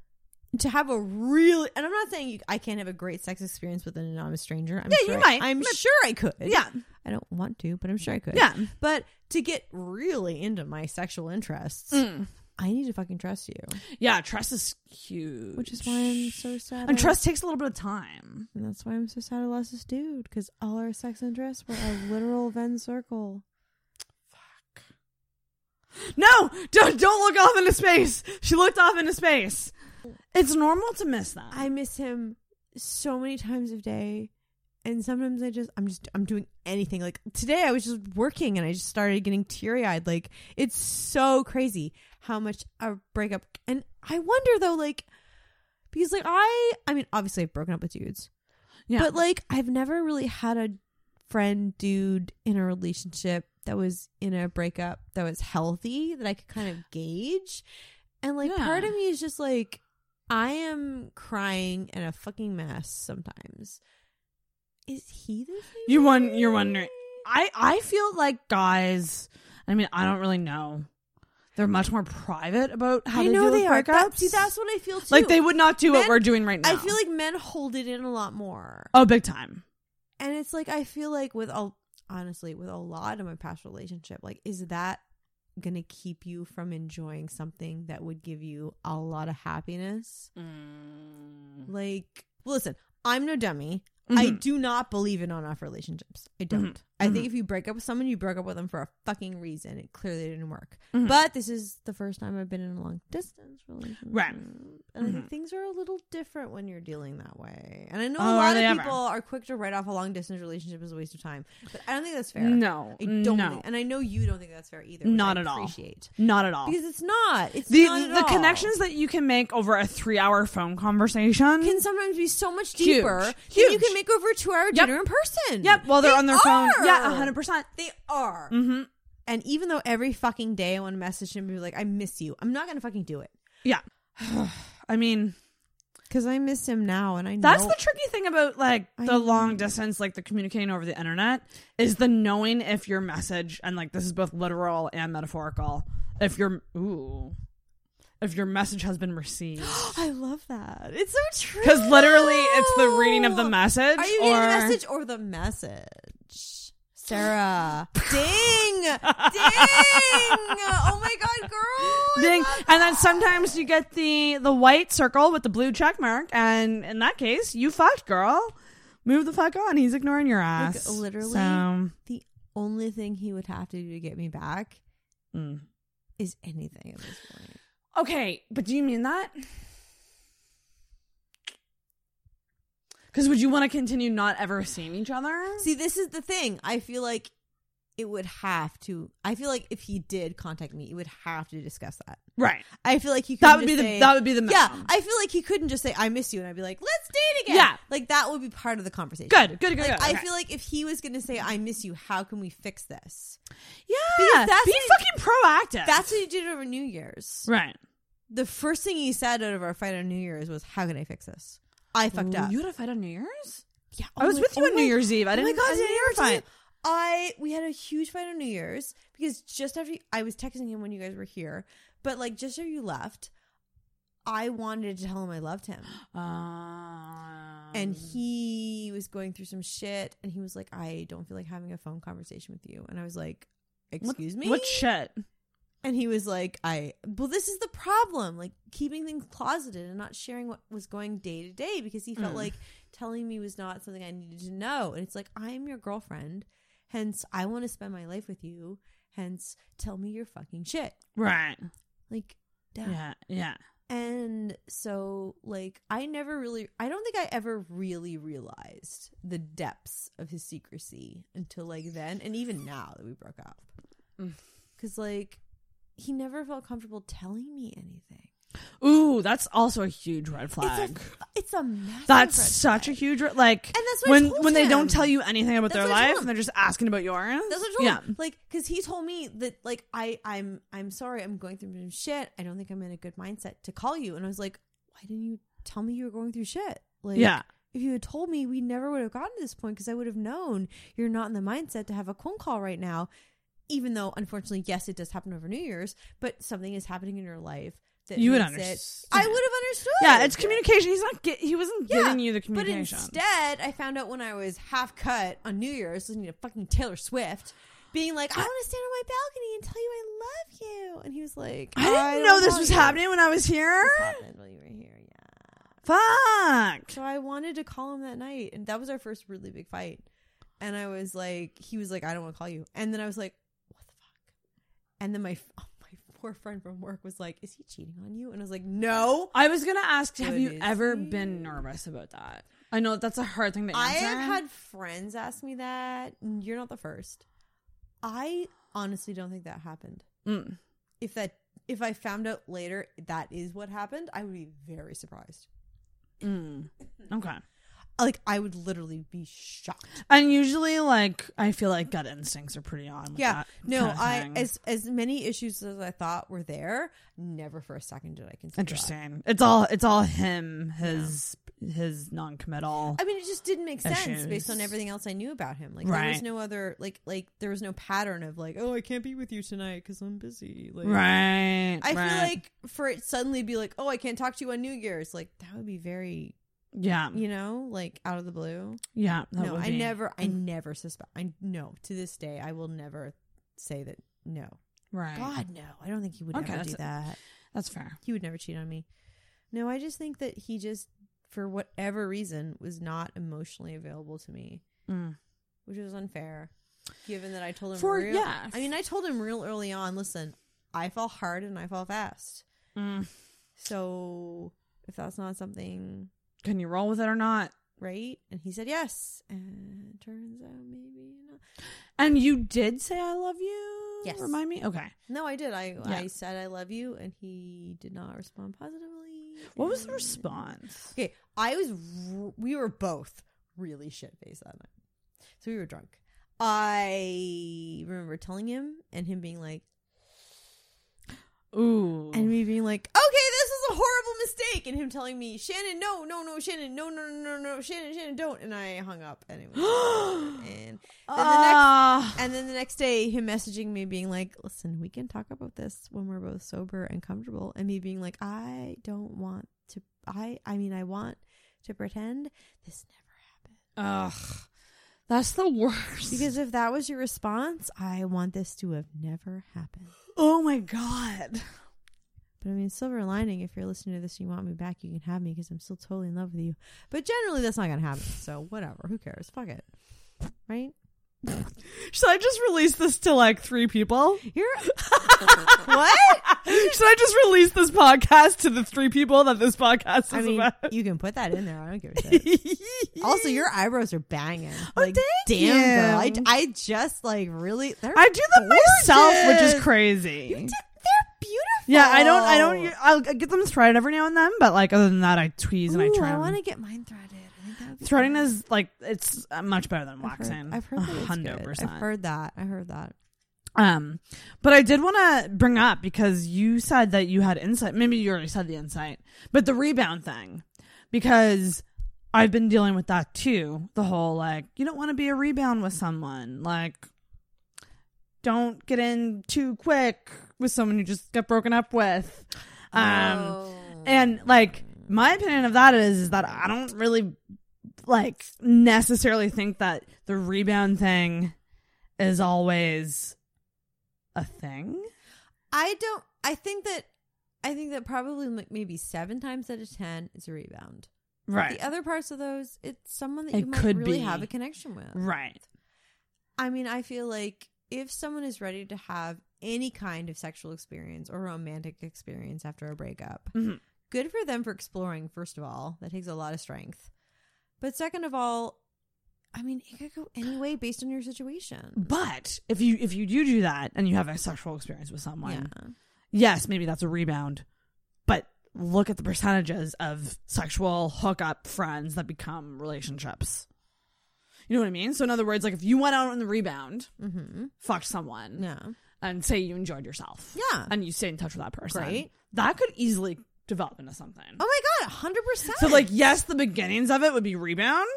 to have a really, and I'm not saying I can't have a great sex experience with an anonymous stranger. I'm sure I could. Yeah. I don't want to, but I'm sure I could. Yeah. But to get really into my sexual interests, I need to fucking trust you. Yeah, trust is huge. Which is why I'm so sad. And trust takes a little bit of time. And that's why I'm so sad I lost this dude, because all our sex interests were a literal Venn circle. Fuck. No! Don't look off into space! She looked off into space. It's normal to miss that. I miss him so many times a day. And sometimes I'm doing anything. Like today I was just working and I just started getting teary-eyed. Like it's so crazy how much a breakup. And I wonder though, like, because like I mean, obviously I've broken up with dudes. Yeah. But like I've never really had a friend dude in a relationship that was in a breakup that was healthy that I could kind of gauge. And like part of me is just like, I am crying in a fucking mess sometimes. Is he the same? You're wondering. I feel like guys, I mean, I don't really know. They're much more private about how they deal with breakups. See, that's what I feel too. Like they would not do what we're doing right now. I feel like men hold it in a lot more. Oh, big time. And it's like, I feel like honestly, with a lot of my past relationship, like, is that gonna keep you from enjoying something that would give you a lot of happiness? Like, listen, I'm no dummy. Mm-hmm. I do not believe in on-off relationships. I don't. Mm-hmm. I think if you break up with someone, you broke up with them for a fucking reason. It clearly didn't work. Mm-hmm. But this is the first time I've been in a long-distance relationship. Right. And I think things are a little different when you're dealing that way. And I know a lot of people are quick to write off a long-distance relationship as a waste of time. But I don't think that's fair. No. I don't. No. And I know you don't think that's fair either. Not at all. Not at all. Because it's not. It's not at all. The connections that you can make over a 3-hour phone conversation can sometimes be so much deeper than you can make over a 2-hour dinner in person. Yep. While they're on their phone. Yeah, 100%. They are. Mm-hmm. And even though every fucking day I want to message him and be like, I miss you, I'm not going to fucking do it. Yeah. I mean, because I miss him now and I know. That's the tricky thing about like the long distance, like the communicating over the internet, is the knowing if your message, and like this is both literal and metaphorical, if your message has been received. I love that. It's so true. Because literally it's the reading of the message. Are you reading the message or the message? Sarah. Ding. Ding. Oh my God, girl. Ding. And then sometimes you get the white circle with the blue check mark. And in that case, you fucked, girl. Move the fuck on. He's ignoring your ass. Like, literally, the only thing he would have to do to get me back is anything at this point. Okay, but do you mean that? Because would you want to continue not ever seeing each other? See, this is the thing. I feel like it would have to. I feel like if he did contact me, it would have to discuss that. Right. I feel like he couldn't that would be the minimum. Yeah. I feel like he couldn't just say, I miss you, and I'd be like, let's date again. Yeah. Like, that would be part of the conversation. Good. Like, I feel like if he was going to say, I miss you, how can we fix this? Yeah. Be fucking proactive. That's what you did over New Year's. Right. The first thing he said out of our fight on New Year's was, how can I fix this? I fucked up. You had a fight on New Year's? Yeah. I was with you on New Year's Eve. I didn't. Oh my God, we had a huge fight on New Year's because just after I was texting him when you guys were here, but like just after you left, I wanted to tell him I loved him, and he was going through some shit, and he was like, "I don't feel like having a phone conversation with you," and I was like, "Excuse me, what shit?" And he was like, this is the problem, like keeping things closeted and not sharing what was going day to day because he felt like telling me was not something I needed to know, and it's like, I'm your girlfriend. Hence, I want to spend my life with you. Hence, tell me your fucking shit. Right. Like, down. Yeah. And so, like, I don't think I ever really realized the depths of his secrecy until, like, then. And even now that we broke up. Because, like, he never felt comfortable telling me anything. Ooh, that's also a huge red flag. It's a massive that's red such flag. A huge red, like, and that's when they don't tell you anything about their life and they're just asking about yours. That's what I told him. Like, because he told me that, like, I'm sorry, I'm going through some shit. I don't think I'm in a good mindset to call you. And I was like, why didn't you tell me you were going through shit? Like, if you had told me, we never would have gotten to this point because I would have known you're not in the mindset to have a phone call right now. Even though, unfortunately, yes, it does happen over New Year's, but something is happening in your life. You would understand. I would have understood. Yeah, it's communication. He wasn't giving you the communication. But instead, I found out when I was half cut on New Year's listening to fucking Taylor Swift, being like, I want to stand on my balcony and tell you I love you. And he was like, I didn't know this was happening when I was here. This happened while you were here, yeah. Fuck. So I wanted to call him that night. And that was our first really big fight. And I was like, he was like, I don't want to call you. And then I was like, what the fuck? And then my poor friend from work was like, is he cheating on you? And I was like, no. I was gonna ask, have you ever been nervous about that? I know that's a hard thing to answer. I have had friends ask me that. You're not the first. I honestly don't think that happened. If I found out later that is what happened, I would be very surprised. Okay. Like, I would literally be shocked. And usually, like, I feel like gut instincts are pretty on with that. Yeah. No, as many issues as I thought were there, never for a second did I consider. Interesting. That. It's all him, his non-committal. I mean, it just didn't make sense based on everything else I knew about him. Like, there was no other, like there was no pattern of, like, oh, I can't be with you tonight because I'm busy. Like, I feel like for it suddenly be like, oh, I can't talk to you on New Year's. Like, that would be very... Yeah. You know, like out of the blue. Yeah. No, I never suspect. No, to this day, I will never say that. No. Right. God, no. I don't think he would ever do that. That's fair. He would never cheat on me. No, I just think that he just, for whatever reason, was not emotionally available to me, which was unfair given that I told him. I told him real early on, listen, I fall hard and I fall fast. So if that's not something... Can you roll with it or not? Right? And he said yes. And it turns out maybe not. And you did say I love you? Yes. Remind me? Okay. No, I did. I said I love you and he did not respond positively. What was the response? Okay. We were both really shit-faced that night. So we were drunk. I remember telling him and him being like, ooh. And me being like, okay, this is a horrible mistake. And him telling me, Shannon, no, Shannon, no, Shannon, don't. And I hung up anyway. And then the next day, him messaging me being like, listen, we can talk about this when we're both sober and comfortable. And me being like, I don't want to, I want to pretend this never happened. Ugh. That's the worst. Because if that was your response, I want this to have never happened. Oh my God. But I mean, silver lining, if you're listening to this and you want me back, you can have me because I'm still totally in love with you. But generally, that's not going to happen. So whatever. Who cares? Fuck it. Right? Should I just release this to like 3 people? What? Should I just release this podcast to the 3 people that this podcast is about? You can put that in there. I don't give a shit. Also, your eyebrows are banging. Oh, like, damn, girl. I just like really. I do them myself, which is crazy. They're beautiful. Yeah, I don't. I'll get them threaded every now and then, but like other than that, I tweeze and I trim. I want to get mine threaded. Threading is like, it's much better than waxing. I've heard that. But I did want to bring up, because you said that you had insight. Maybe you already said the insight, but the rebound thing, because I've been dealing with that too. The whole like, you don't want to be a rebound with someone. Like, don't get in too quick with someone you just got broken up with. And like, my opinion of that is that I don't really like necessarily think that the rebound thing is always a thing. I think that probably like maybe 7 times out of 10 is a rebound. Right. But the other parts of those, it's someone that you might really have a connection with. Right. I mean, I feel like if someone is ready to have any kind of sexual experience or romantic experience after a breakup. Mm-hmm. Good for them for exploring, first of all. That takes a lot of strength. But second of all, I mean, it could go any way based on your situation. But if you do that and you have a sexual experience with someone, yeah. Yes, maybe that's a rebound. But look at the percentages of sexual hookup friends that become relationships. You know what I mean? So in other words, like if you went out on the rebound, mm-hmm. fucked someone, yeah. and say you enjoyed yourself, yeah, and you stay in touch with that person, right? That could easily develop into something. Oh my god, 100%. So like, yes, the beginnings of it would be rebound.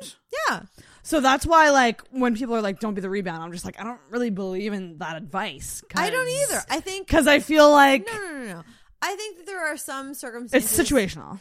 Yeah. So that's why, like, when people are like, "Don't be the rebound," I'm just like, I don't really believe in that advice. I don't either. I think because I feel like no. I think that there are some circumstances. It's situational.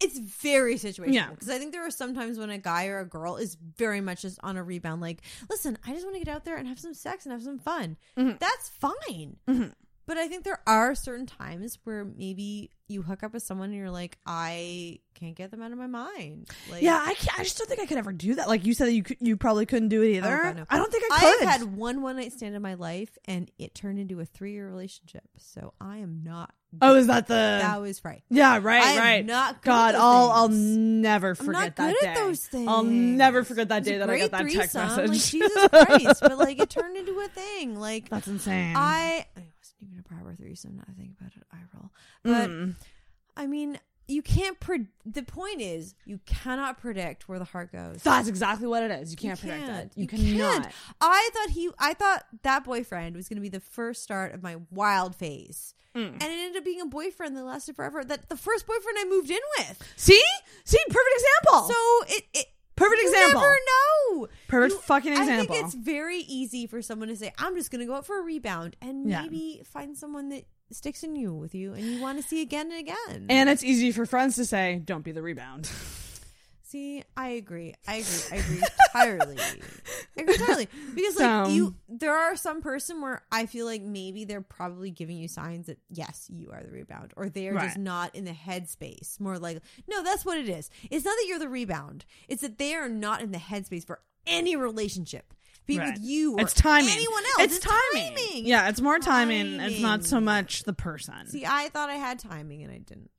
It's very situational. Yeah. Because I think there are some times when a guy or a girl is very much just on a rebound. Like, listen, I just want to get out there and have some sex and have some fun. Mm-hmm. That's fine. Mm-hmm. But I think there are certain times where maybe you hook up with someone and you're like, I can't get them out of my mind. Like, yeah, I just don't think I could ever do that. Like you said, that you probably couldn't do it either. Oh God, no. I don't think I could. I've had one-night stand in my life, and it turned into a 3-year relationship. So I am not. Oh, is that that was right? Yeah, right. I am not. Good God, I'll never forget that day. Those things. I'll never forget that day that I got that text message. Like, Jesus Christ! But like, it turned into a thing. Like, that's insane. Even a proper threesome, now I think about it, I roll. But I mean, you can't the point is you cannot predict where the heart goes. That's exactly what it is. You can't predict that. You cannot. I thought that boyfriend was going to be the first start of my wild phase. And it ended up being a boyfriend that lasted forever. That the first boyfriend I moved in with. See, perfect example. So it perfect example. You never know. Fucking example. I think it's very easy for someone to say, I'm just going to go out for a rebound and maybe find someone that sticks in you with you and you want to see again and again. And it's easy for friends to say, don't be the rebound. See, I agree entirely. Because like there are some person where I feel like maybe they're probably giving you signs that yes, you are the rebound, or they are just not in the headspace. More like, no, that's what it is. It's not that you're the rebound. It's that they are not in the headspace for any relationship. Be with you or anyone else. It's timing. Yeah, it's more timing. It's not so much the person. See, I thought I had timing and I didn't.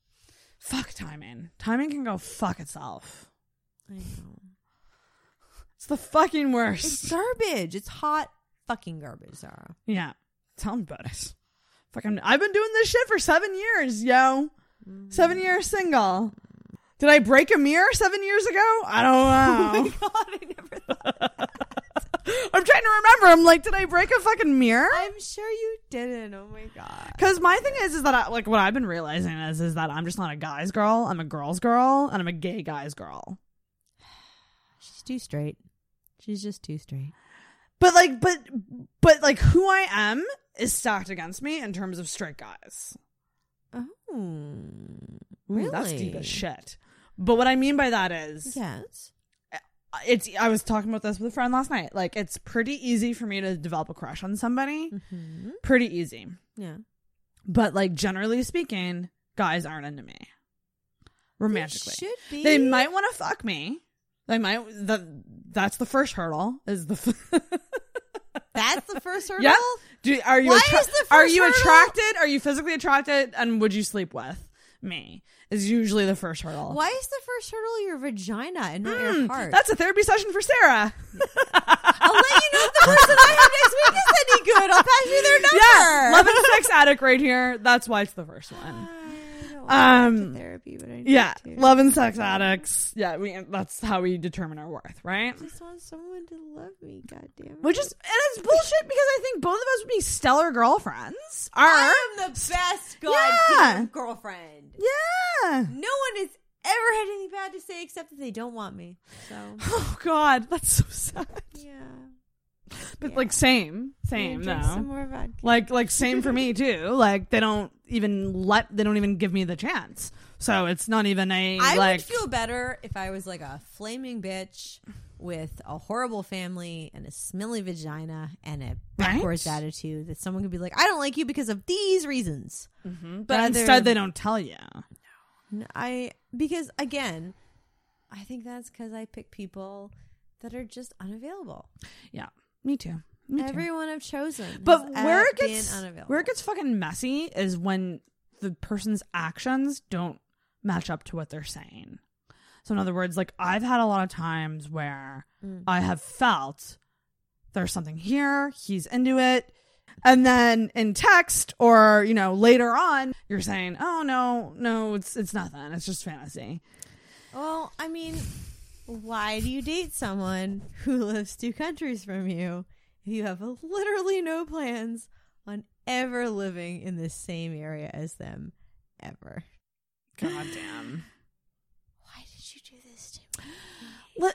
Fuck timing. Timing can go fuck itself. I know. It's the fucking worst. It's garbage. It's hot fucking garbage, Sarah. Yeah. Tell me about it. Fucking, I've been doing this shit for 7 years, yo. 7 years single. Did I break a mirror 7 years ago? I don't know. Oh my God, I never thought of that. I'm trying to remember. I'm like, did I break a fucking mirror? I'm sure you didn't. Oh my God. Because my thing is that what I've been realizing is that I'm just not a guy's girl. I'm a girl's girl, and I'm a gay guy's girl. She's just too straight. But like, but like, who I am is stacked against me in terms of straight guys. Oh, really? Ooh, that's deep as shit. But what I mean by that is, yes, I was talking about this with a friend last night. Like, it's pretty easy for me to develop a crush on somebody. Mm-hmm. Pretty easy. Yeah. But like, generally speaking, guys aren't into me. Romantically, they should be. They might want to fuck me. That's the first hurdle. That's the first hurdle? Yeah. Are you attracted? Are you physically attracted? And would you sleep with me? Is usually the first hurdle. Why is the first hurdle your vagina and not your heart? That's a therapy session for Sarah. I'll let you know if the person I have next week is any good. I'll pass you their number. Yeah. Love and sex addict right here. That's why it's the first one. Therapy, but I love and sex addicts. Yeah, that's how we determine our worth, right? I just want someone to love me, goddammit. It's bullshit because I think both of us would be stellar girlfriends. I am the best goddamn girlfriend. Yeah, no one has ever had anything bad to say except that they don't want me. So, oh God, that's so sad. Yeah. But like same though. Some more vodka. Like same for me too. Like they don't even give me the chance. So it's not even I would feel better if I was like a flaming bitch with a horrible family and a smelly vagina and a backwards attitude that someone could be like, I don't like you because of these reasons. Mm-hmm. But instead they don't tell you. No, because again, I think that's because I pick people that are just unavailable. Yeah. Me too. Everyone I've chosen. But where it gets fucking messy is when the person's actions don't match up to what they're saying. So in other words, like, I've had a lot of times where I have felt there's something here, he's into it. And then in text or, you know, later on, you're saying, oh, no, it's nothing. It's just fantasy. Well, I mean, why do you date someone who lives 2 countries from you if you have literally no plans on ever living in the same area as them ever? God damn. Why did you do this to me?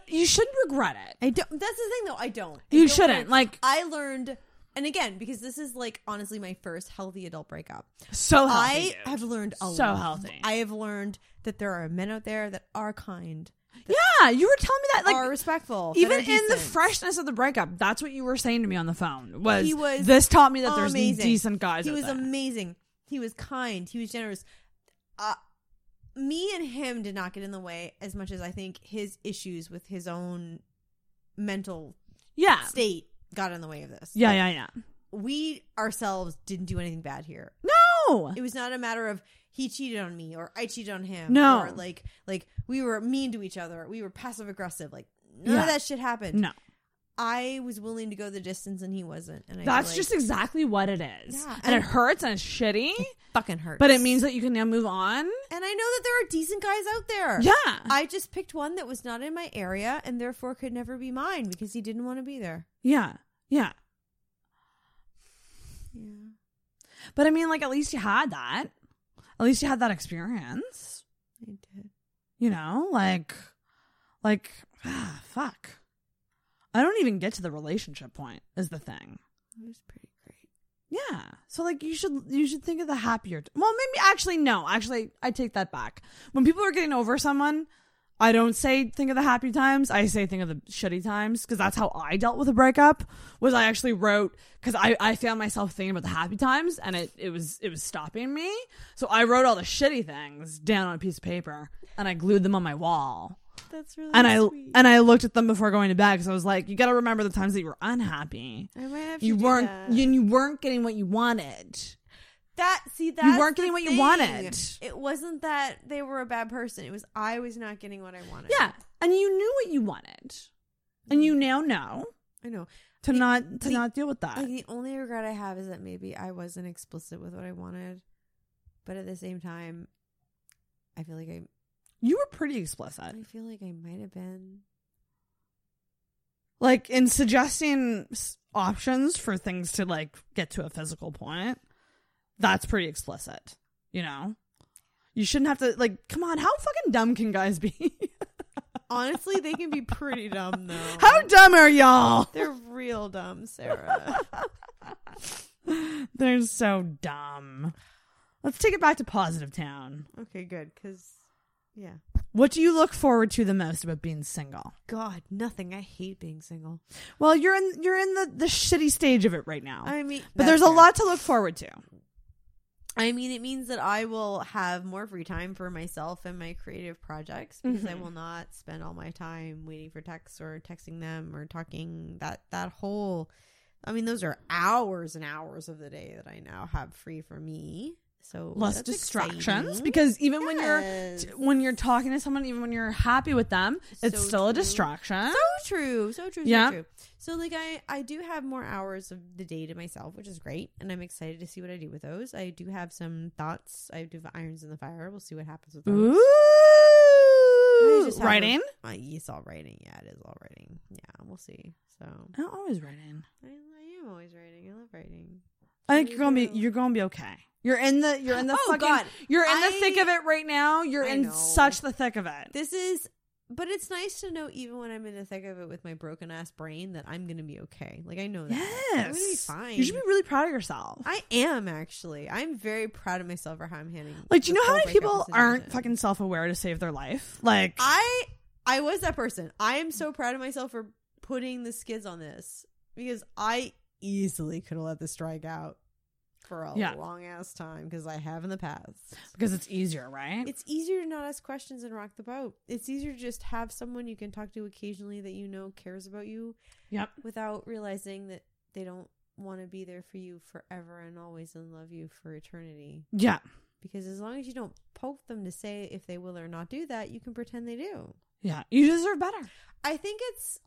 You shouldn't regret it. I don't. That's the thing, though. I don't. You shouldn't. Like, I learned... And again, because this is, like, honestly my first healthy adult breakup. So healthy, I have learned a lot. So healthy. I have learned that there are men out there that are kind. That you were telling me that, like, are respectful. Even in the freshness of the breakup, that's what you were saying to me on the phone. Was this taught me that there's decent guys out there. He was amazing. He was kind. He was generous. Me and him did not get in the way as much as I think his issues with his own mental state got in the way of this. Yeah. We ourselves didn't do anything bad here. No! It was not a matter of he cheated on me or I cheated on him. No. Or like we were mean to each other. We were passive aggressive. Like, none of that shit happened. No. I was willing to go the distance and he wasn't. And that's just exactly what it is. Yeah. And it hurts and it's shitty. It fucking hurts. But it means that you can now move on. And I know that there are decent guys out there. Yeah. I just picked one that was not in my area and therefore could never be mine because he didn't want to be there. Yeah. But I mean, like, at least you had that. At least you had that experience. I did. You know, like, fuck. I don't even get to the relationship point is the thing. It was pretty great. Yeah. So, like, you should think of the happier. Well, maybe actually, no. Actually, I take that back. When people are getting over someone, I don't say think of the happy times. I say think of the shitty times because that's how I dealt with a breakup. Was I actually wrote because I found myself thinking about the happy times and it was stopping me. So I wrote all the shitty things down on a piece of paper and I glued them on my wall. That's really sweet. I looked at them before going to bed because I was like, you got to remember the times that you were unhappy. I might have you weren't getting what you wanted. You weren't getting what you wanted. It wasn't that they were a bad person. It was I was not getting what I wanted. Yeah. And you knew what you wanted. And you now know. I know. To not deal with that. Like, the only regret I have is that maybe I wasn't explicit with what I wanted. But at the same time, I feel like you were pretty explicit. I feel like I might have been. Like, in suggesting options for things to, like, get to a physical point. That's pretty explicit, you know? You shouldn't have to, like, come on, how fucking dumb can guys be? Honestly, they can be pretty dumb, though. How dumb are y'all? They're real dumb, Sarah. They're so dumb. Let's take it back to Positive Town. Okay, good, because, yeah. What do you look forward to the most about being single? God, nothing. I hate being single. Well, you're in the shitty stage of it right now. I mean, but there's a lot to look forward to. I mean, it means that I will have more free time for myself and my creative projects because I will not spend all my time waiting for texts or texting them or talking that whole... I mean, those are hours and hours of the day that I now have free for me. So less distractions because even when you're talking to someone, even when you're happy with them, it's so still a distraction. So true. Yeah. So true. So, like, I do have more hours of the day to myself, which is great. And I'm excited to see what I do with those. I do have some thoughts. I do have irons in the fire. We'll see what happens with those. Ooh. Writing? It's all writing. Yeah, it is all writing. Yeah, we'll see. So I don't always write in. I am always writing. I love writing. I think you're gonna be okay. You're in the thick of it right now. You're in such the thick of it. But it's nice to know even when I'm in the thick of it with my broken ass brain that I'm gonna be okay. Like, I know that. Yes. I'm gonna be fine. You should be really proud of yourself. I am, actually. I'm very proud of myself for how I'm handling. Like, do you know how many people aren't fucking self-aware to save their life? Like, I was that person. I am so proud of myself for putting the skids on this because I easily could have let this strike out for a long ass time because I have in the past. Because it's easier, right? It's easier to not ask questions and rock the boat. It's easier to just have someone you can talk to occasionally that you know cares about you. Yep. Without realizing that they don't want to be there for you forever and always and love you for eternity. Yeah. Because as long as you don't poke them to say if they will or not do that, you can pretend they do. Yeah. You deserve better. I think it's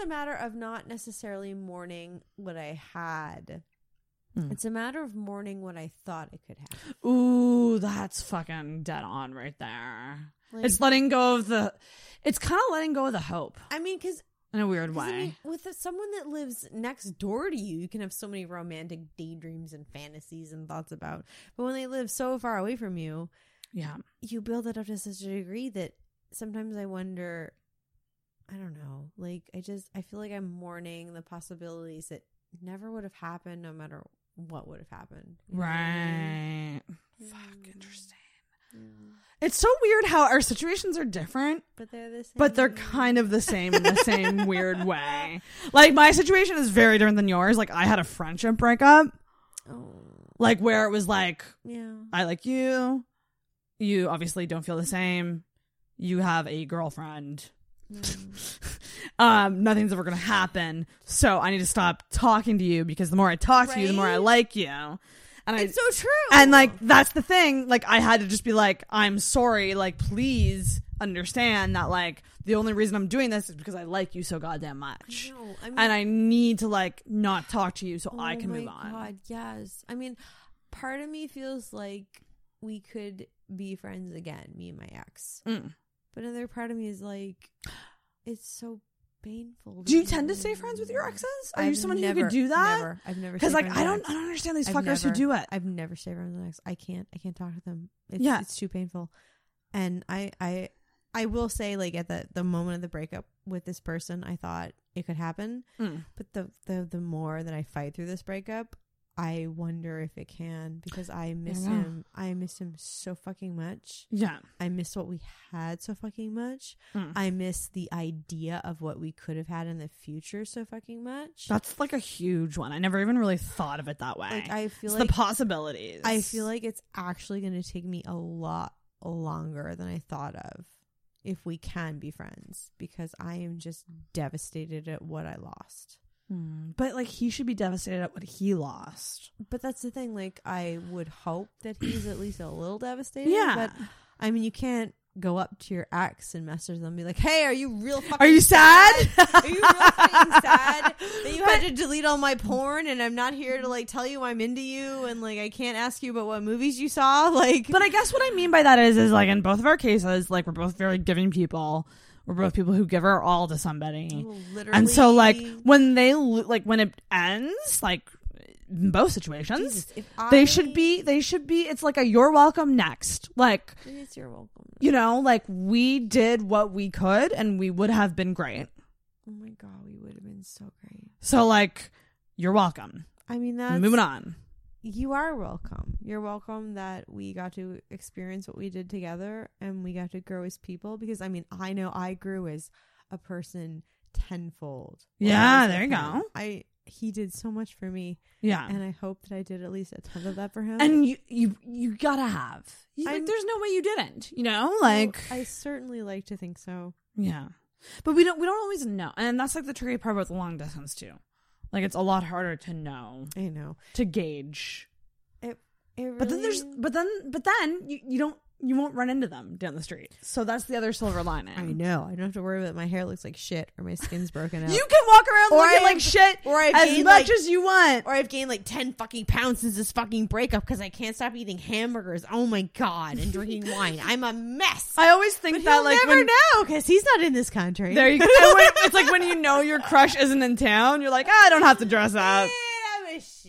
a matter of not necessarily mourning what I had. It's a matter of mourning what I thought it could have. Ooh, that's fucking dead on right there. Like, it's letting go of the... It's kind of letting go of the hope. I mean, because... In a weird way. I mean, with someone that lives next door to you, you can have so many romantic daydreams and fantasies and thoughts about. But when they live so far away from you... Yeah. You build it up to such a degree that sometimes I wonder... I don't know. Like, I feel like I'm mourning the possibilities that never would have happened no matter what would have happened. Right. Mm. Fuck, interesting. Mm. It's so weird how our situations are different, but they're the same. But they're kind of the same in the same weird way. Like, my situation is very different than yours. Like, I had a friendship breakup. Oh. Like, where it was like, yeah. I like you. You obviously don't feel the same. You have a girlfriend. Nothing's ever gonna happen, so I need to stop talking to you because the more I talk to you, the more I like you. And it's so true. And like, that's the thing. Like, I had to just be like, I'm sorry, like, please understand that, like, the only reason I'm doing this is because I like you so goddamn much. I know. I mean, and I need to, like, not talk to you so I can move on. God, yes. I mean, part of me feels like we could be friends again, me and my ex. But another part of me is like, it's so painful. Do you tend to stay friends with your exes? Are you someone who could do that? Never. I've never. Because, like, I don't understand these fuckers who do it. I've never stayed friends with an ex. I can't talk to them. It's too painful. And I will say, like, at the moment of the breakup with this person, I thought it could happen. But the more that I fight through this breakup, I wonder if it can, because I miss him. I miss him so fucking much. Yeah. I miss what we had so fucking much. I miss the idea of what we could have had in the future so fucking much. That's like a huge one. I never even really thought of it that way. Like, I feel like the possibilities. I feel like it's actually going to take me a lot longer than I thought of, if we can be friends, because I am just devastated at what I lost. But, like, he should be devastated at what he lost. But that's the thing. Like, I would hope that he's at least a little devastated. Yeah. But, I mean, you can't go up to your ex and message them and be like, hey, are you real fucking sad? Are you real fucking sad that you had to delete all my porn and I'm not here to, like, tell you I'm into you and, like, I can't ask you about what movies you saw? Like, but I guess what I mean by that is, like, in both of our cases, like, we're both very giving people. We're both people who give our all to somebody. Literally. And so, like, when they when it ends, like, in both situations, Jesus, they should be it's like a you're welcome next. Like, it's your welcome next. You know, like, we did what we could and we would have been great. Oh my God, we would have been so great. So, like, you're welcome. I mean, that's moving on. You are welcome. You're welcome that we got to experience what we did together and we got to grow as people, because, I mean, I know I grew as a person tenfold. Yeah, there you go. He did so much for me. Yeah. And I hope that I did at least a ton of that for him. And you gotta have. Like, there's no way you didn't, you know? Like, I certainly like to think so. Yeah. But we don't always know. And that's, like, the tricky part about the long distance too. Like, it's a lot harder to know. I know. To gauge. It really... But then you won't run into them down the street. So that's the other silver lining. I know. I don't have to worry about my hair looks like shit or my skin's broken out. You can walk around looking like shit as much as you want. Or I've gained like 10 fucking pounds since this fucking breakup because I can't stop eating hamburgers. Oh my God. And drinking wine. I'm a mess. I always think but that he'll like never know because he's not in this country. There you go. It's like when you know your crush isn't in town, you're like, I don't have to dress up. Shit.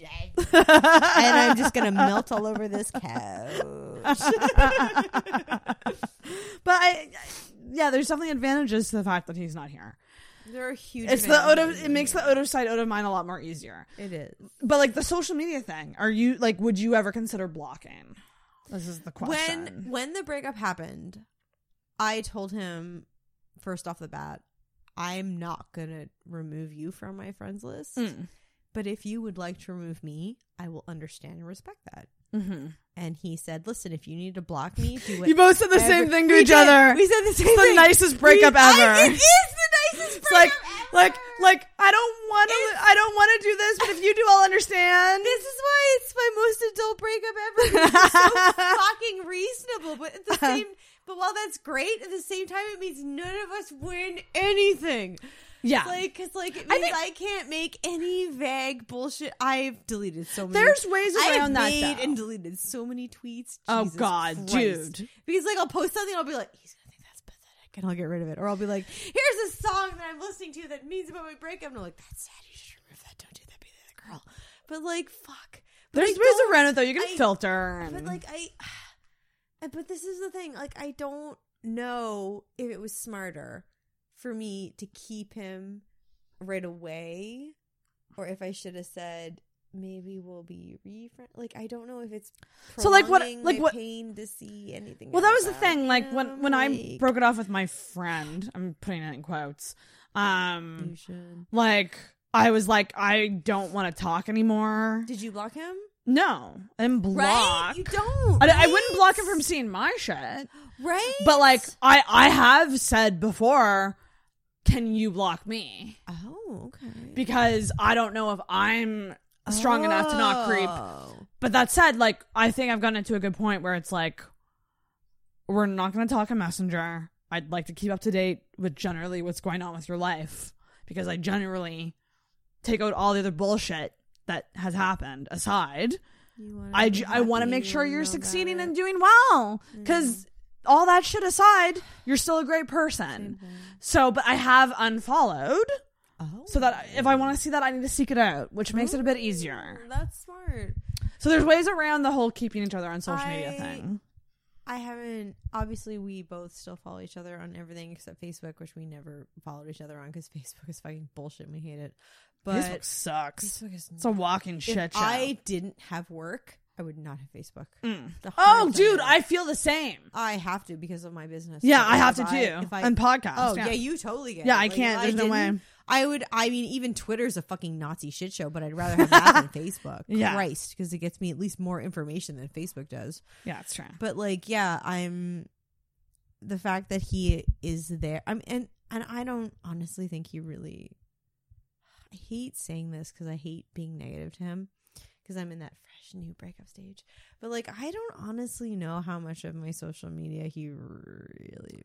And I'm just gonna melt all over this couch. But there's definitely advantages to the fact that he's not here. There are huge. It's the it makes the out of mind a lot more easier. It is. But like the social media thing, are you like? Would you ever consider blocking? This is the question. When the breakup happened, I told him first off the bat, I'm not gonna remove you from my friends list. But if you would like to remove me, I will understand and respect that. Mm-hmm. And he said, listen, if you need to block me, do it. You both said the same thing to each other. We said the same thing. It's the nicest breakup ever. It is the nicest breakup ever. Like I don't want to do this, but if you do, I'll understand. This is why it's my most adult breakup ever. It's so fucking reasonable, but at the same, but while that's great, at the same time, it means none of us win anything. Yeah, because it means I can't make any vague bullshit. I've deleted so many. There's ways around that. I've made and deleted so many tweets. Oh God, dude! Because I'll post something, and I'll be like, he's gonna think that's pathetic, and I'll get rid of it, or I'll be like, here's a song that I'm listening to that means about my breakup, and I'm like, that's sad. You should remove that. Don't do that. Be the other girl. But fuck. But there's ways around it though. You can filter. And... But this is the thing. I don't know if it was smarter for me to keep him right away, or if I should have said maybe we'll be refriend. I don't know if it's prolonging my pain to see anything. Well, that was the thing. When I broke it off with my friend, I'm putting it in quotes. You should. I was like, I don't want to talk anymore. Did you block him? No, and block. Right? You don't. Right? I wouldn't block him from seeing my shit. Right. But I have said before, can you block me? Oh, okay. Because I don't know if I'm strong enough to not creep. But that said, I think I've gotten to a good point where it's we're not going to talk on Messenger. I'd like to keep up to date with generally what's going on with your life, because I generally take out all the other bullshit that has happened aside. I want to make sure you're succeeding and doing well, because all that shit aside, you're still a great person. So, but I have unfollowed, so that if I want to see that, I need to seek it out, which makes it a bit easier. That's smart. So there's ways around the whole keeping each other on social media thing. I haven't. Obviously, we both still follow each other on everything except Facebook, which we never followed each other on because Facebook is fucking bullshit and we hate it. But Facebook sucks. It's a walking shit show. I didn't have work, I would not have Facebook. Oh, dude, I feel the same. I have to because of my business. Yeah, I have to too. And podcasts. Oh, yeah, you totally get it. Yeah, I can't. There's no way. Even Twitter's a fucking Nazi shit show, but I'd rather have that than Facebook. Yeah. Christ, because it gets me at least more information than Facebook does. Yeah, it's true. But the fact that he is there. And I don't honestly think he really... I hate saying this because I hate being negative to him, because I'm in that fresh new breakup stage. But I don't honestly know how much of my social media he really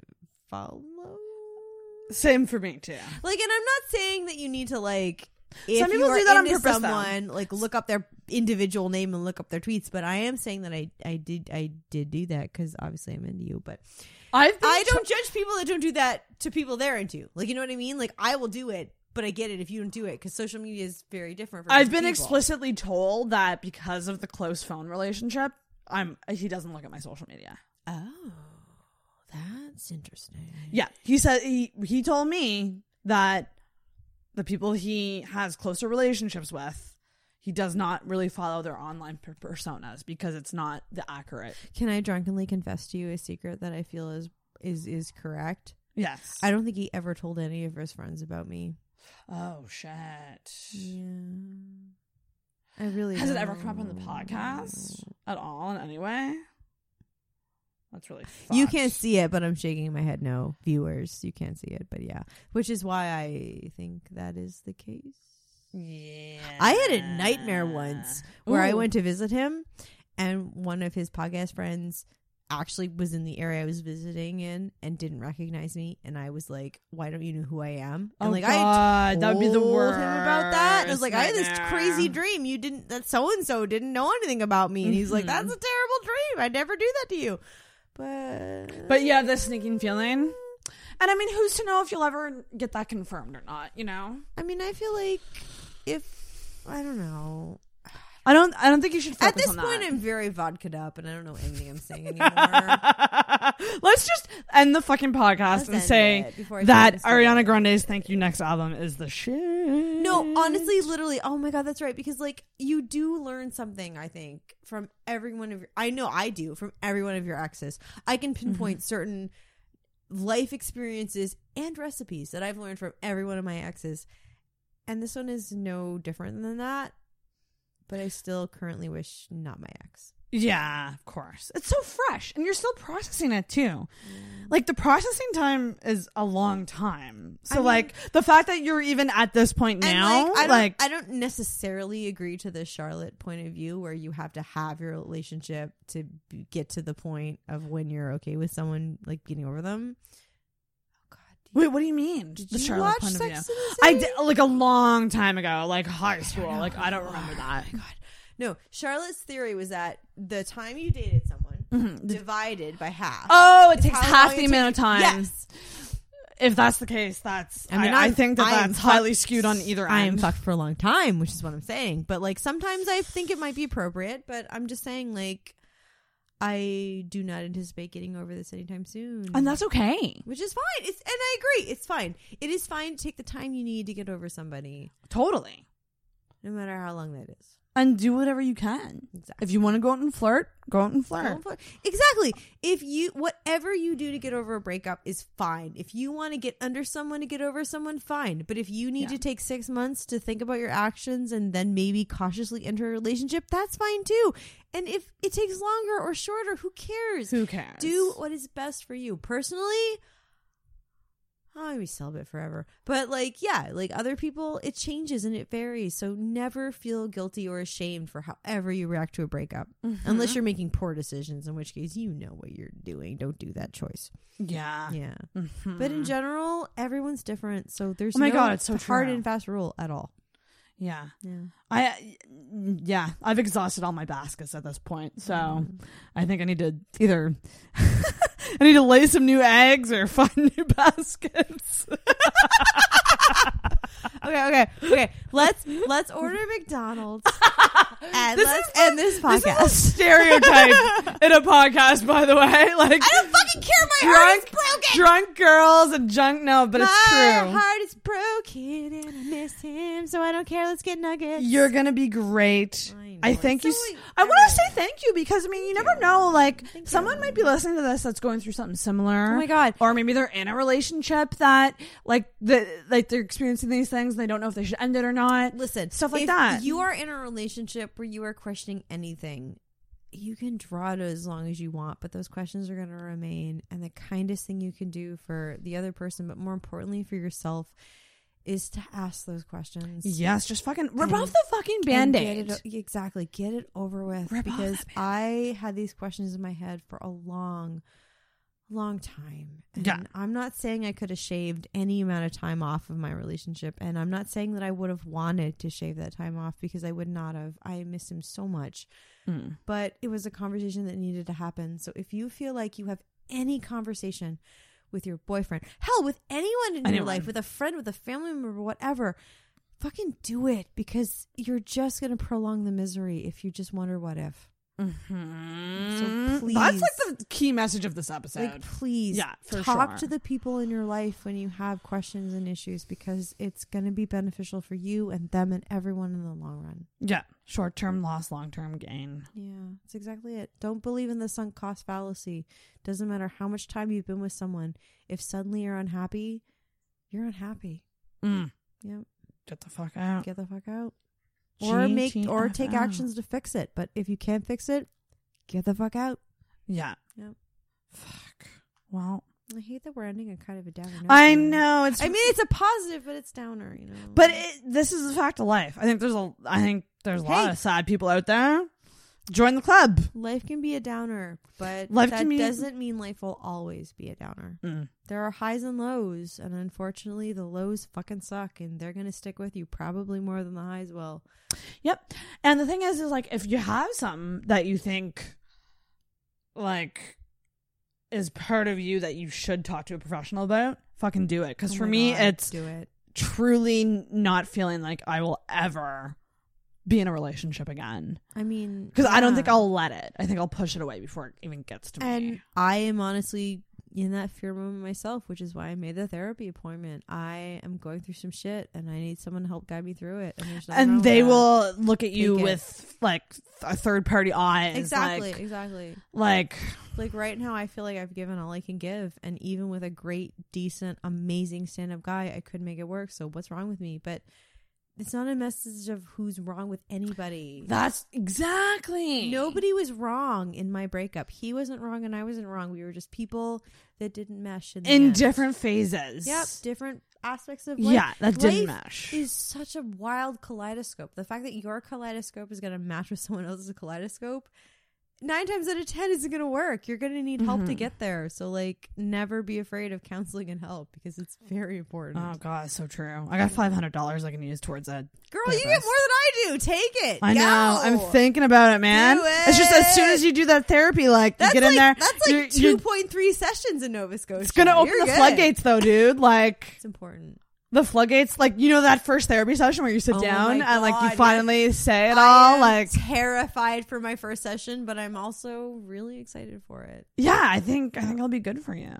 follows. Same for me too. And I'm not saying that you need to if some people do that on purpose. Someone look up their individual name and look up their tweets. But I am saying that I did do that because obviously I'm into you. But I don't judge people that don't do that to people they're into. You know what I mean? I will do it. But I get it if you don't do it, because social media is very different. I've been explicitly told that because of the close phone relationship, he doesn't look at my social media. Oh, that's interesting. Yeah, he said he told me that the people he has closer relationships with, he does not really follow their online personas because it's not the accurate. Can I drunkenly confess to you a secret that I feel is correct? Yes. I don't think he ever told any of his friends about me. Oh shit! Yeah, I really has don't. It ever come up on the podcast at all in any way? That's really fucked. You can't see it, but I'm shaking my head. No, viewers, you can't see it, but yeah, which is why I think that is the case. Yeah, I had a nightmare once where I went to visit him, and one of his podcast friends actually was in the area I was visiting in and didn't recognize me, and I was like, why don't you know who I am? And God, I told that would be the worst. Him about that, and I was like, I had this crazy dream that so-and-so didn't know anything about me, and he's like, that's a terrible dream, I never do that to you. But yeah, the sneaking feeling. And I mean, who's to know if you'll ever get that confirmed or not, you know? I mean, I feel like if I don't know, I don't think you should focus on that. At this point, I'm very vodka'd up, and I don't know anything I'm saying anymore. Let's just end the fucking podcast and say that Ariana Grande's Thank You Next album is the shit. No, honestly, literally. Oh, my God, that's right. Because, you do learn something, I think, from every one of your... I know I do, from every one of your exes. I can pinpoint certain life experiences and recipes that I've learned from every one of my exes. And this one is no different than that. But I still currently wish not my ex. Yeah, of course. It's so fresh, and you're still processing it too. Like, the processing time is a long time. So, I mean, like, the fact that you're even at this point now, I don't necessarily agree to the Charlotte point of view where you have to have your relationship to get to the point of when you're okay with someone, like, getting over them. Wait, what do you mean? Did you watch Sex and the City? I did, like, a long time ago, like high school. Like, I don't remember that. Oh my God. No, Charlotte's theory was that the time you dated someone divided by half. Oh, it takes half the amount of time. Yes. If that's the case, that's... I think that's highly skewed on either end. I am fucked for a long time, which is what I'm saying. But, like, sometimes I think it might be appropriate, but I'm just saying, like... I do not anticipate getting over this anytime soon. And that's okay. Which is fine. It's, and I agree. It's fine. It is fine to take the time you need to get over somebody. Totally. No matter how long that is. And do whatever you can. Exactly. If you want to go out and flirt, go out and flirt. Exactly. If you, whatever you do to get over a breakup is fine. If you want to get under someone to get over someone, fine. But if you need to take 6 months to think about your actions and then maybe cautiously enter a relationship, that's fine too. And if it takes longer or shorter, who cares? Who cares? Do what is best for you. Personally, I'm gonna be celibate forever. But, like, yeah, like, other people, it changes and it varies. So never feel guilty or ashamed for however you react to a breakup. Mm-hmm. Unless you're making poor decisions, in which case you know what you're doing. Don't do that choice. Yeah. Yeah. Mm-hmm. But in general, everyone's different. So there's hard and fast rule at all. Yeah. Yeah. I've exhausted all my baskets at this point. So I think I need to either lay some new eggs or find new baskets. Okay. Let's order McDonald's and let's end this podcast. This is a stereotype in a podcast, by the way. Like, I don't fucking care. My heart is broken. Drunk girls and junk. No, but it's true. My heart is broken and I miss him, so I don't care. Let's get nuggets. You're gonna be great. I thank you. I want to say thank you because I mean, you never know. Like, someone might be listening to this that's going through something similar. Oh my God! Or maybe they're in a relationship that they're experiencing these things and they don't know if they should end it or not. Listen, stuff like that. If you are in a relationship where you are questioning anything, you can draw it as long as you want, but those questions are going to remain. And the kindest thing you can do for the other person, but more importantly for yourself, is to ask those questions. Yes, just fucking rip off the fucking Band-Aid. Exactly. Get it over with. Because I had these questions in my head for a long time. And I'm not saying I could have shaved any amount of time off of my relationship. And I'm not saying that I would have wanted to shave that time off because I would not have. I miss him so much. Mm. But it was a conversation that needed to happen. So if you feel like you have any conversation with your boyfriend, hell, with anyone in your life, with a friend, with a family member, whatever, fucking do it because you're just going to prolong the misery if you just wonder what if. Mm-hmm. So please, that's like the key message of this episode. Like, please, talk to the people in your life when you have questions and issues because it's going to be beneficial for you and them and everyone in the long run. Yeah, short-term loss, long-term gain. Yeah, that's exactly it. Don't believe in the sunk cost fallacy. Doesn't matter how much time you've been with someone. If suddenly you're unhappy, you're unhappy. Mm. Yep. Get the fuck out. Get the fuck out. Or take actions to fix it. But if you can't fix it, get the fuck out. Yeah. Yep. Fuck. Well, I hate that we're ending on kind of a downer. I know. It's a positive, but it's downer, you know. But this is a fact of life. I think there's a lot of sad people out there. Join the club. Life can be a downer, but doesn't mean life will always be a downer. Mm. There are highs and lows, and unfortunately, the lows fucking suck, and they're going to stick with you probably more than the highs will. Yep. And the thing is like, if you have something that you think, like, is part of you that you should talk to a professional about, fucking do it. Because it's truly not feeling like I will ever be in a relationship again. I mean, because I don't think I'll let it. I think I'll push it away before it even gets to me. And I am honestly in that fear moment myself, which is why I made the therapy appointment. I am going through some shit and I need someone to help guide me through it. And they will look at you with like a third party eye. Exactly. Like right now I feel like I've given all I can give. And even with a great, decent, amazing stand-up guy, I could make it work. So what's wrong with me? But It's not a message of who's wrong with anybody. That's exactly. Nobody was wrong in my breakup. He wasn't wrong and I wasn't wrong. We were just people that didn't mesh in different phases. Yep, different aspects of life. Yeah, that didn't mesh. Life is such a wild kaleidoscope. The fact that your kaleidoscope is going to match with someone else's kaleidoscope 9 times out of 10 isn't going to work. You're going to need help to get there. So, like, never be afraid of counseling and help because it's very important. Oh, God, so true. I got $500 I can use towards that. Girl, you get more than I do. Take it. I know. I'm thinking about it, man. Do it. It's just as soon as you do that therapy, like, you get in there. That's like 2.3 sessions in Nova Scotia. It's going to open the floodgates, though, dude. Like, it's important. The floodgates, like, you know that first therapy session where you sit down and, like, you finally say it all? I'm like, terrified for my first session, but I'm also really excited for it. Yeah, I think it'll be good for you.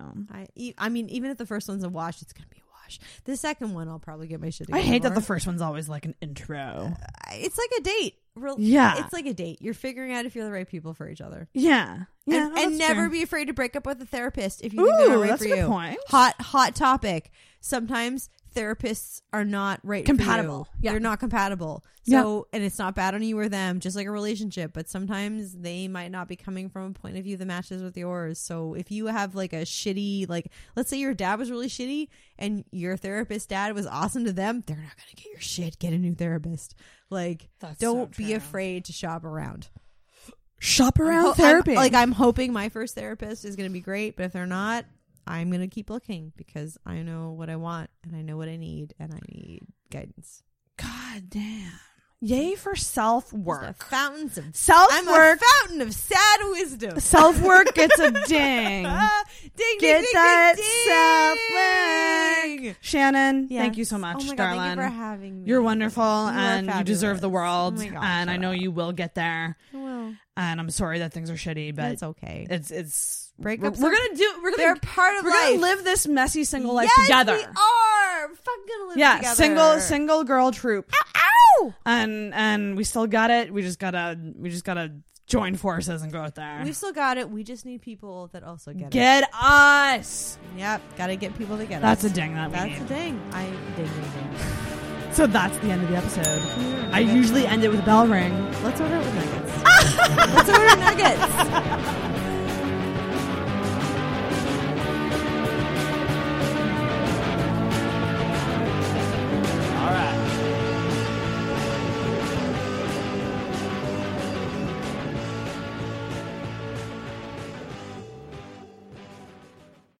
I mean, even if the first one's a wash, it's going to be a wash. The second one, I'll probably get my shit together. I hate that the first one's always, like, an intro. It's like a date. Yeah. It's like a date. You're figuring out if you're the right people for each other. Yeah. Yeah, and never be afraid to break up with a therapist if you think they're not right for you. That's a good point. Hot topic. Sometimes therapists are not right compatible for you. Yeah. They're not compatible, so and it's not bad on you or them, just like a relationship, but sometimes they might not be coming from a point of view that matches with yours. So if you have like a shitty, like, let's say your dad was really shitty and your therapist dad was awesome to them, they're not gonna get your shit. Get a new therapist. Like, don't be afraid to shop around therapy. I'm hoping my first therapist is gonna be great, but if they're not, I'm going to keep looking because I know what I want and I know what I need and I need guidance. God damn. Yay for self-work. I'm a fountain of sad wisdom. Self-work gets a ding. Ding. Shannon, thank you so much, darling. Thank you for having me. You're wonderful and you deserve the world. Oh my gosh, and I know you will get there. I will. And I'm sorry that things are shitty, but it's okay. It's breakups. We're gonna live this messy single life together. Yes, we are. We're fucking gonna live together. Yeah, single girl troop. Ow! And we still got it. We just gotta join forces and go out there. We still got it. We just need people that also get it. Get us. Yep. Gotta get people to get us. That's a ding. That's a ding. I ding ding. So that's the end of the episode. I usually end it with a bell ring. Let's order it with nuggets. Let's order nuggets.